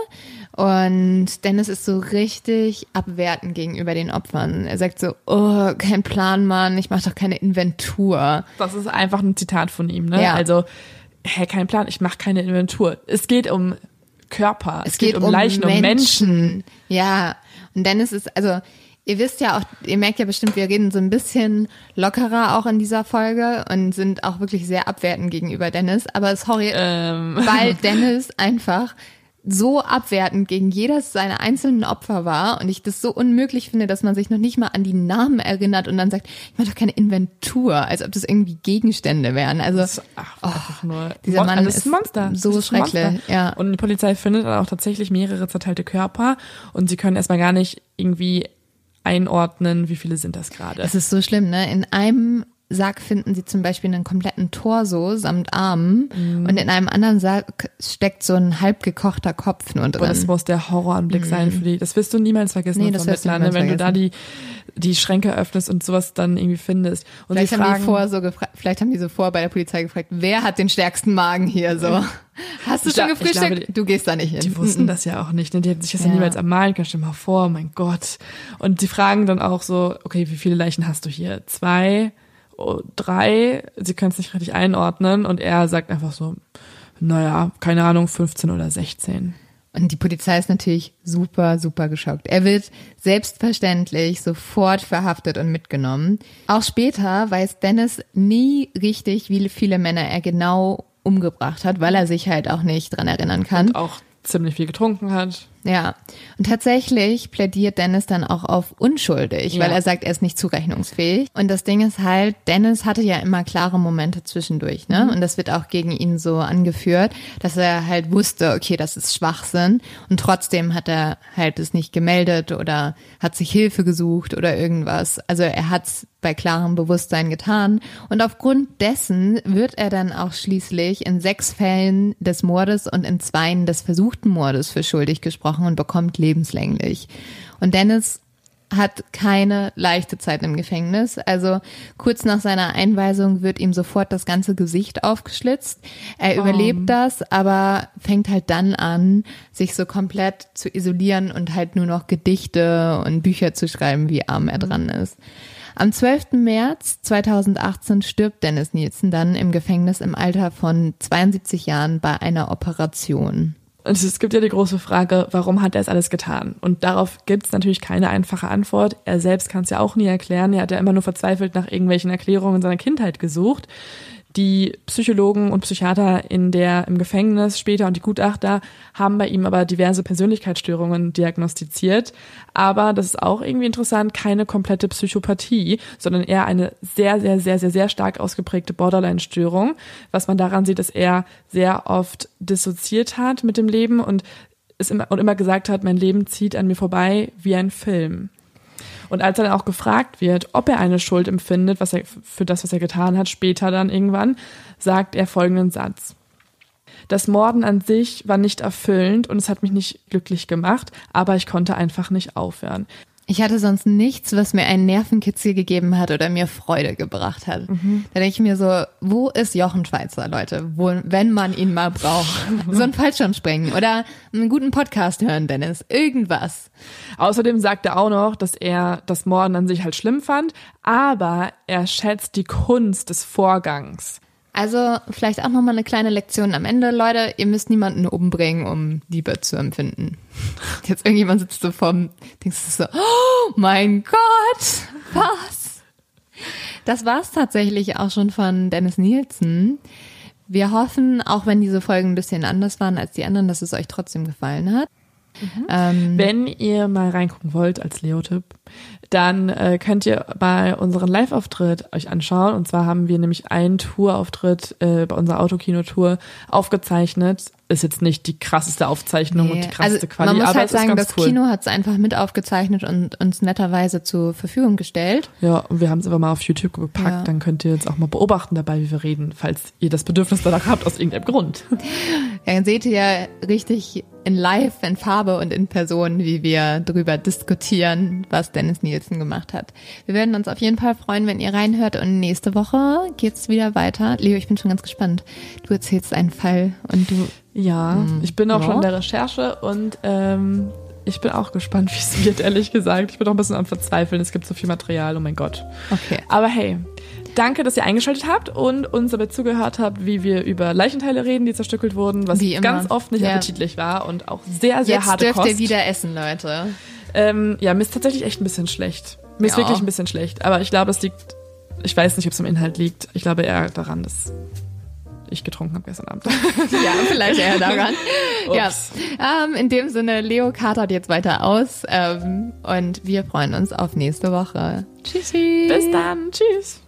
Und Dennis ist so richtig abwertend gegenüber den Opfern. Er sagt so, oh, kein Plan, Mann, ich mache doch keine Inventur. Das ist einfach ein Zitat von ihm, ne? Ja. Also, hä, kein Plan, ich mache keine Inventur. Es geht um Körper, es geht um Leichen, um Menschen. Ja, und Dennis ist, also ihr wisst ja auch, ihr merkt ja bestimmt, wir reden so ein bisschen lockerer auch in dieser Folge und sind auch wirklich sehr abwertend gegenüber Dennis. Aber sorry, weil Dennis einfach so abwertend gegen jedes seiner einzelnen Opfer war und ich das so unmöglich finde, dass man sich noch nicht mal an die Namen erinnert und dann sagt, ich mache doch keine Inventur, als ob das irgendwie Gegenstände wären. Also das ist, dieser Mann ist Monster. So schrecklich. Monster. Ja. Und die Polizei findet dann auch tatsächlich mehrere zerteilte Körper und sie können erstmal gar nicht irgendwie einordnen, wie viele sind das gerade. Das ist so schlimm, ne? In einem Sack finden sie zum Beispiel einen kompletten Torso samt Armen und in einem anderen Sack steckt so ein halb gekochter Kopf nur drin. Boah, das muss der Horroranblick sein für die. Das wirst du niemals vergessen, nee, das wirst du niemals vergessen. Wenn du da die Schränke öffnest und sowas dann irgendwie findest. Und vielleicht, haben die so bei der Polizei gefragt, wer hat den stärksten Magen hier so? Hast du schon gefrühstückt? Du gehst da nicht hin. Die wussten das ja auch nicht, ne? Die hätten sich das ja niemals ermalen können. Stell dir mal vor, mein Gott. Und die fragen dann auch so, okay, wie viele Leichen hast du hier? 3, sie können es nicht richtig einordnen und er sagt einfach so, naja, keine Ahnung, 15 oder 16. Und die Polizei ist natürlich super, super geschockt. Er wird selbstverständlich sofort verhaftet und mitgenommen. Auch später weiß Dennis nie richtig, wie viele Männer er genau umgebracht hat, weil er sich halt auch nicht dran erinnern kann. Und auch ziemlich viel getrunken hat. Ja, und tatsächlich plädiert Dennis dann auch auf unschuldig, weil er sagt, er ist nicht zurechnungsfähig. Und das Ding ist halt, Dennis hatte ja immer klare Momente zwischendurch, ne? Und das wird auch gegen ihn so angeführt, dass er halt wusste, okay, das ist Schwachsinn. Und trotzdem hat er halt es nicht gemeldet oder hat sich Hilfe gesucht oder irgendwas. Also er hat's bei klarem Bewusstsein getan. Und aufgrund dessen wird er dann auch schließlich in 6 Fällen des Mordes und in 2 des versuchten Mordes für schuldig gesprochen und bekommt lebenslänglich. Und Dennis hat keine leichte Zeit im Gefängnis. Also kurz nach seiner Einweisung wird ihm sofort das ganze Gesicht aufgeschlitzt. Er überlebt das, aber fängt halt dann an, sich so komplett zu isolieren und halt nur noch Gedichte und Bücher zu schreiben, wie arm er dran ist. Am 12. März 2018 stirbt Dennis Nilsen dann im Gefängnis im Alter von 72 Jahren bei einer Operation. Und es gibt ja die große Frage, warum hat er es alles getan? Und darauf gibt es natürlich keine einfache Antwort. Er selbst kann es ja auch nie erklären. Er hat ja immer nur verzweifelt nach irgendwelchen Erklärungen in seiner Kindheit gesucht. Die Psychologen und Psychiater im Gefängnis später und die Gutachter haben bei ihm aber diverse Persönlichkeitsstörungen diagnostiziert. Aber das ist auch irgendwie interessant, keine komplette Psychopathie, sondern eher eine sehr, sehr, sehr, sehr, sehr stark ausgeprägte Borderline-Störung. Was man daran sieht, dass er sehr oft dissoziiert hat mit dem Leben und immer gesagt hat, mein Leben zieht an mir vorbei wie ein Film. Und als er dann auch gefragt wird, ob er eine Schuld empfindet, was er für das, was er getan hat, später dann irgendwann, sagt er folgenden Satz. Das Morden an sich war nicht erfüllend und es hat mich nicht glücklich gemacht, aber ich konnte einfach nicht aufhören. Ich hatte sonst nichts, was mir einen Nervenkitzel gegeben hat oder mir Freude gebracht hat. Da denke ich mir so, wo ist Jochen Schweizer, Leute? Wenn man ihn mal braucht. So einen Fallschirm springen oder einen guten Podcast hören, Dennis. Irgendwas. Außerdem sagt er auch noch, dass er das Morden an sich halt schlimm fand, aber er schätzt die Kunst des Vorgangs. Also vielleicht auch nochmal eine kleine Lektion am Ende. Leute, ihr müsst niemanden umbringen, um Liebe zu empfinden. Jetzt irgendjemand sitzt so vorm, denkst du so, oh mein Gott, was? Das war's tatsächlich auch schon von Dennis Nilsen. Wir hoffen, auch wenn diese Folgen ein bisschen anders waren als die anderen, dass es euch trotzdem gefallen hat. Wenn ihr mal reingucken wollt als Leo-Tipp, dann könnt ihr bei unseren Live-Auftritt euch anschauen. Und zwar haben wir nämlich einen Tourauftritt bei unserer Autokino-Tour aufgezeichnet. Ist jetzt nicht die krasseste Aufzeichnung und die krasseste Qualität, aber es ist ganz cool. Man muss halt sagen, das Kino hat es einfach mit aufgezeichnet und uns netterweise zur Verfügung gestellt. Ja, und wir haben es aber mal auf YouTube gepackt. Ja. Dann könnt ihr jetzt auch mal beobachten dabei, wie wir reden, falls ihr das Bedürfnis danach habt, aus irgendeinem Grund. Ja, dann seht ihr ja richtig in Live, in Farbe und in Person, wie wir darüber diskutieren, was Dennis Nilsen gemacht hat. Wir werden uns auf jeden Fall freuen, wenn ihr reinhört. Und nächste Woche geht's wieder weiter. Leo, ich bin schon ganz gespannt. Du erzählst einen Fall und du Ja, ich bin auch schon in der Recherche und ich bin auch gespannt, wie es wird, ehrlich gesagt. Ich bin auch ein bisschen am Verzweifeln. Es gibt so viel Material, oh mein Gott. Okay. Aber hey, danke, dass ihr eingeschaltet habt und uns dabei zugehört habt, wie wir über Leichenteile reden, die zerstückelt wurden, was ganz oft nicht appetitlich war und auch sehr, sehr harte Kost. Jetzt dürft ihr wieder essen, Leute. Ja, mir ist tatsächlich echt ein bisschen schlecht. Mir ist wirklich ein bisschen schlecht. Aber ich glaube, es liegt, ich weiß nicht, ob es am Inhalt liegt. Ich glaube eher daran, dass ich getrunken habe gestern Abend. Ja, vielleicht eher daran. Ja. In dem Sinne, Leo katert jetzt weiter aus und wir freuen uns auf nächste Woche. Tschüssi. Bis dann. Tschüss.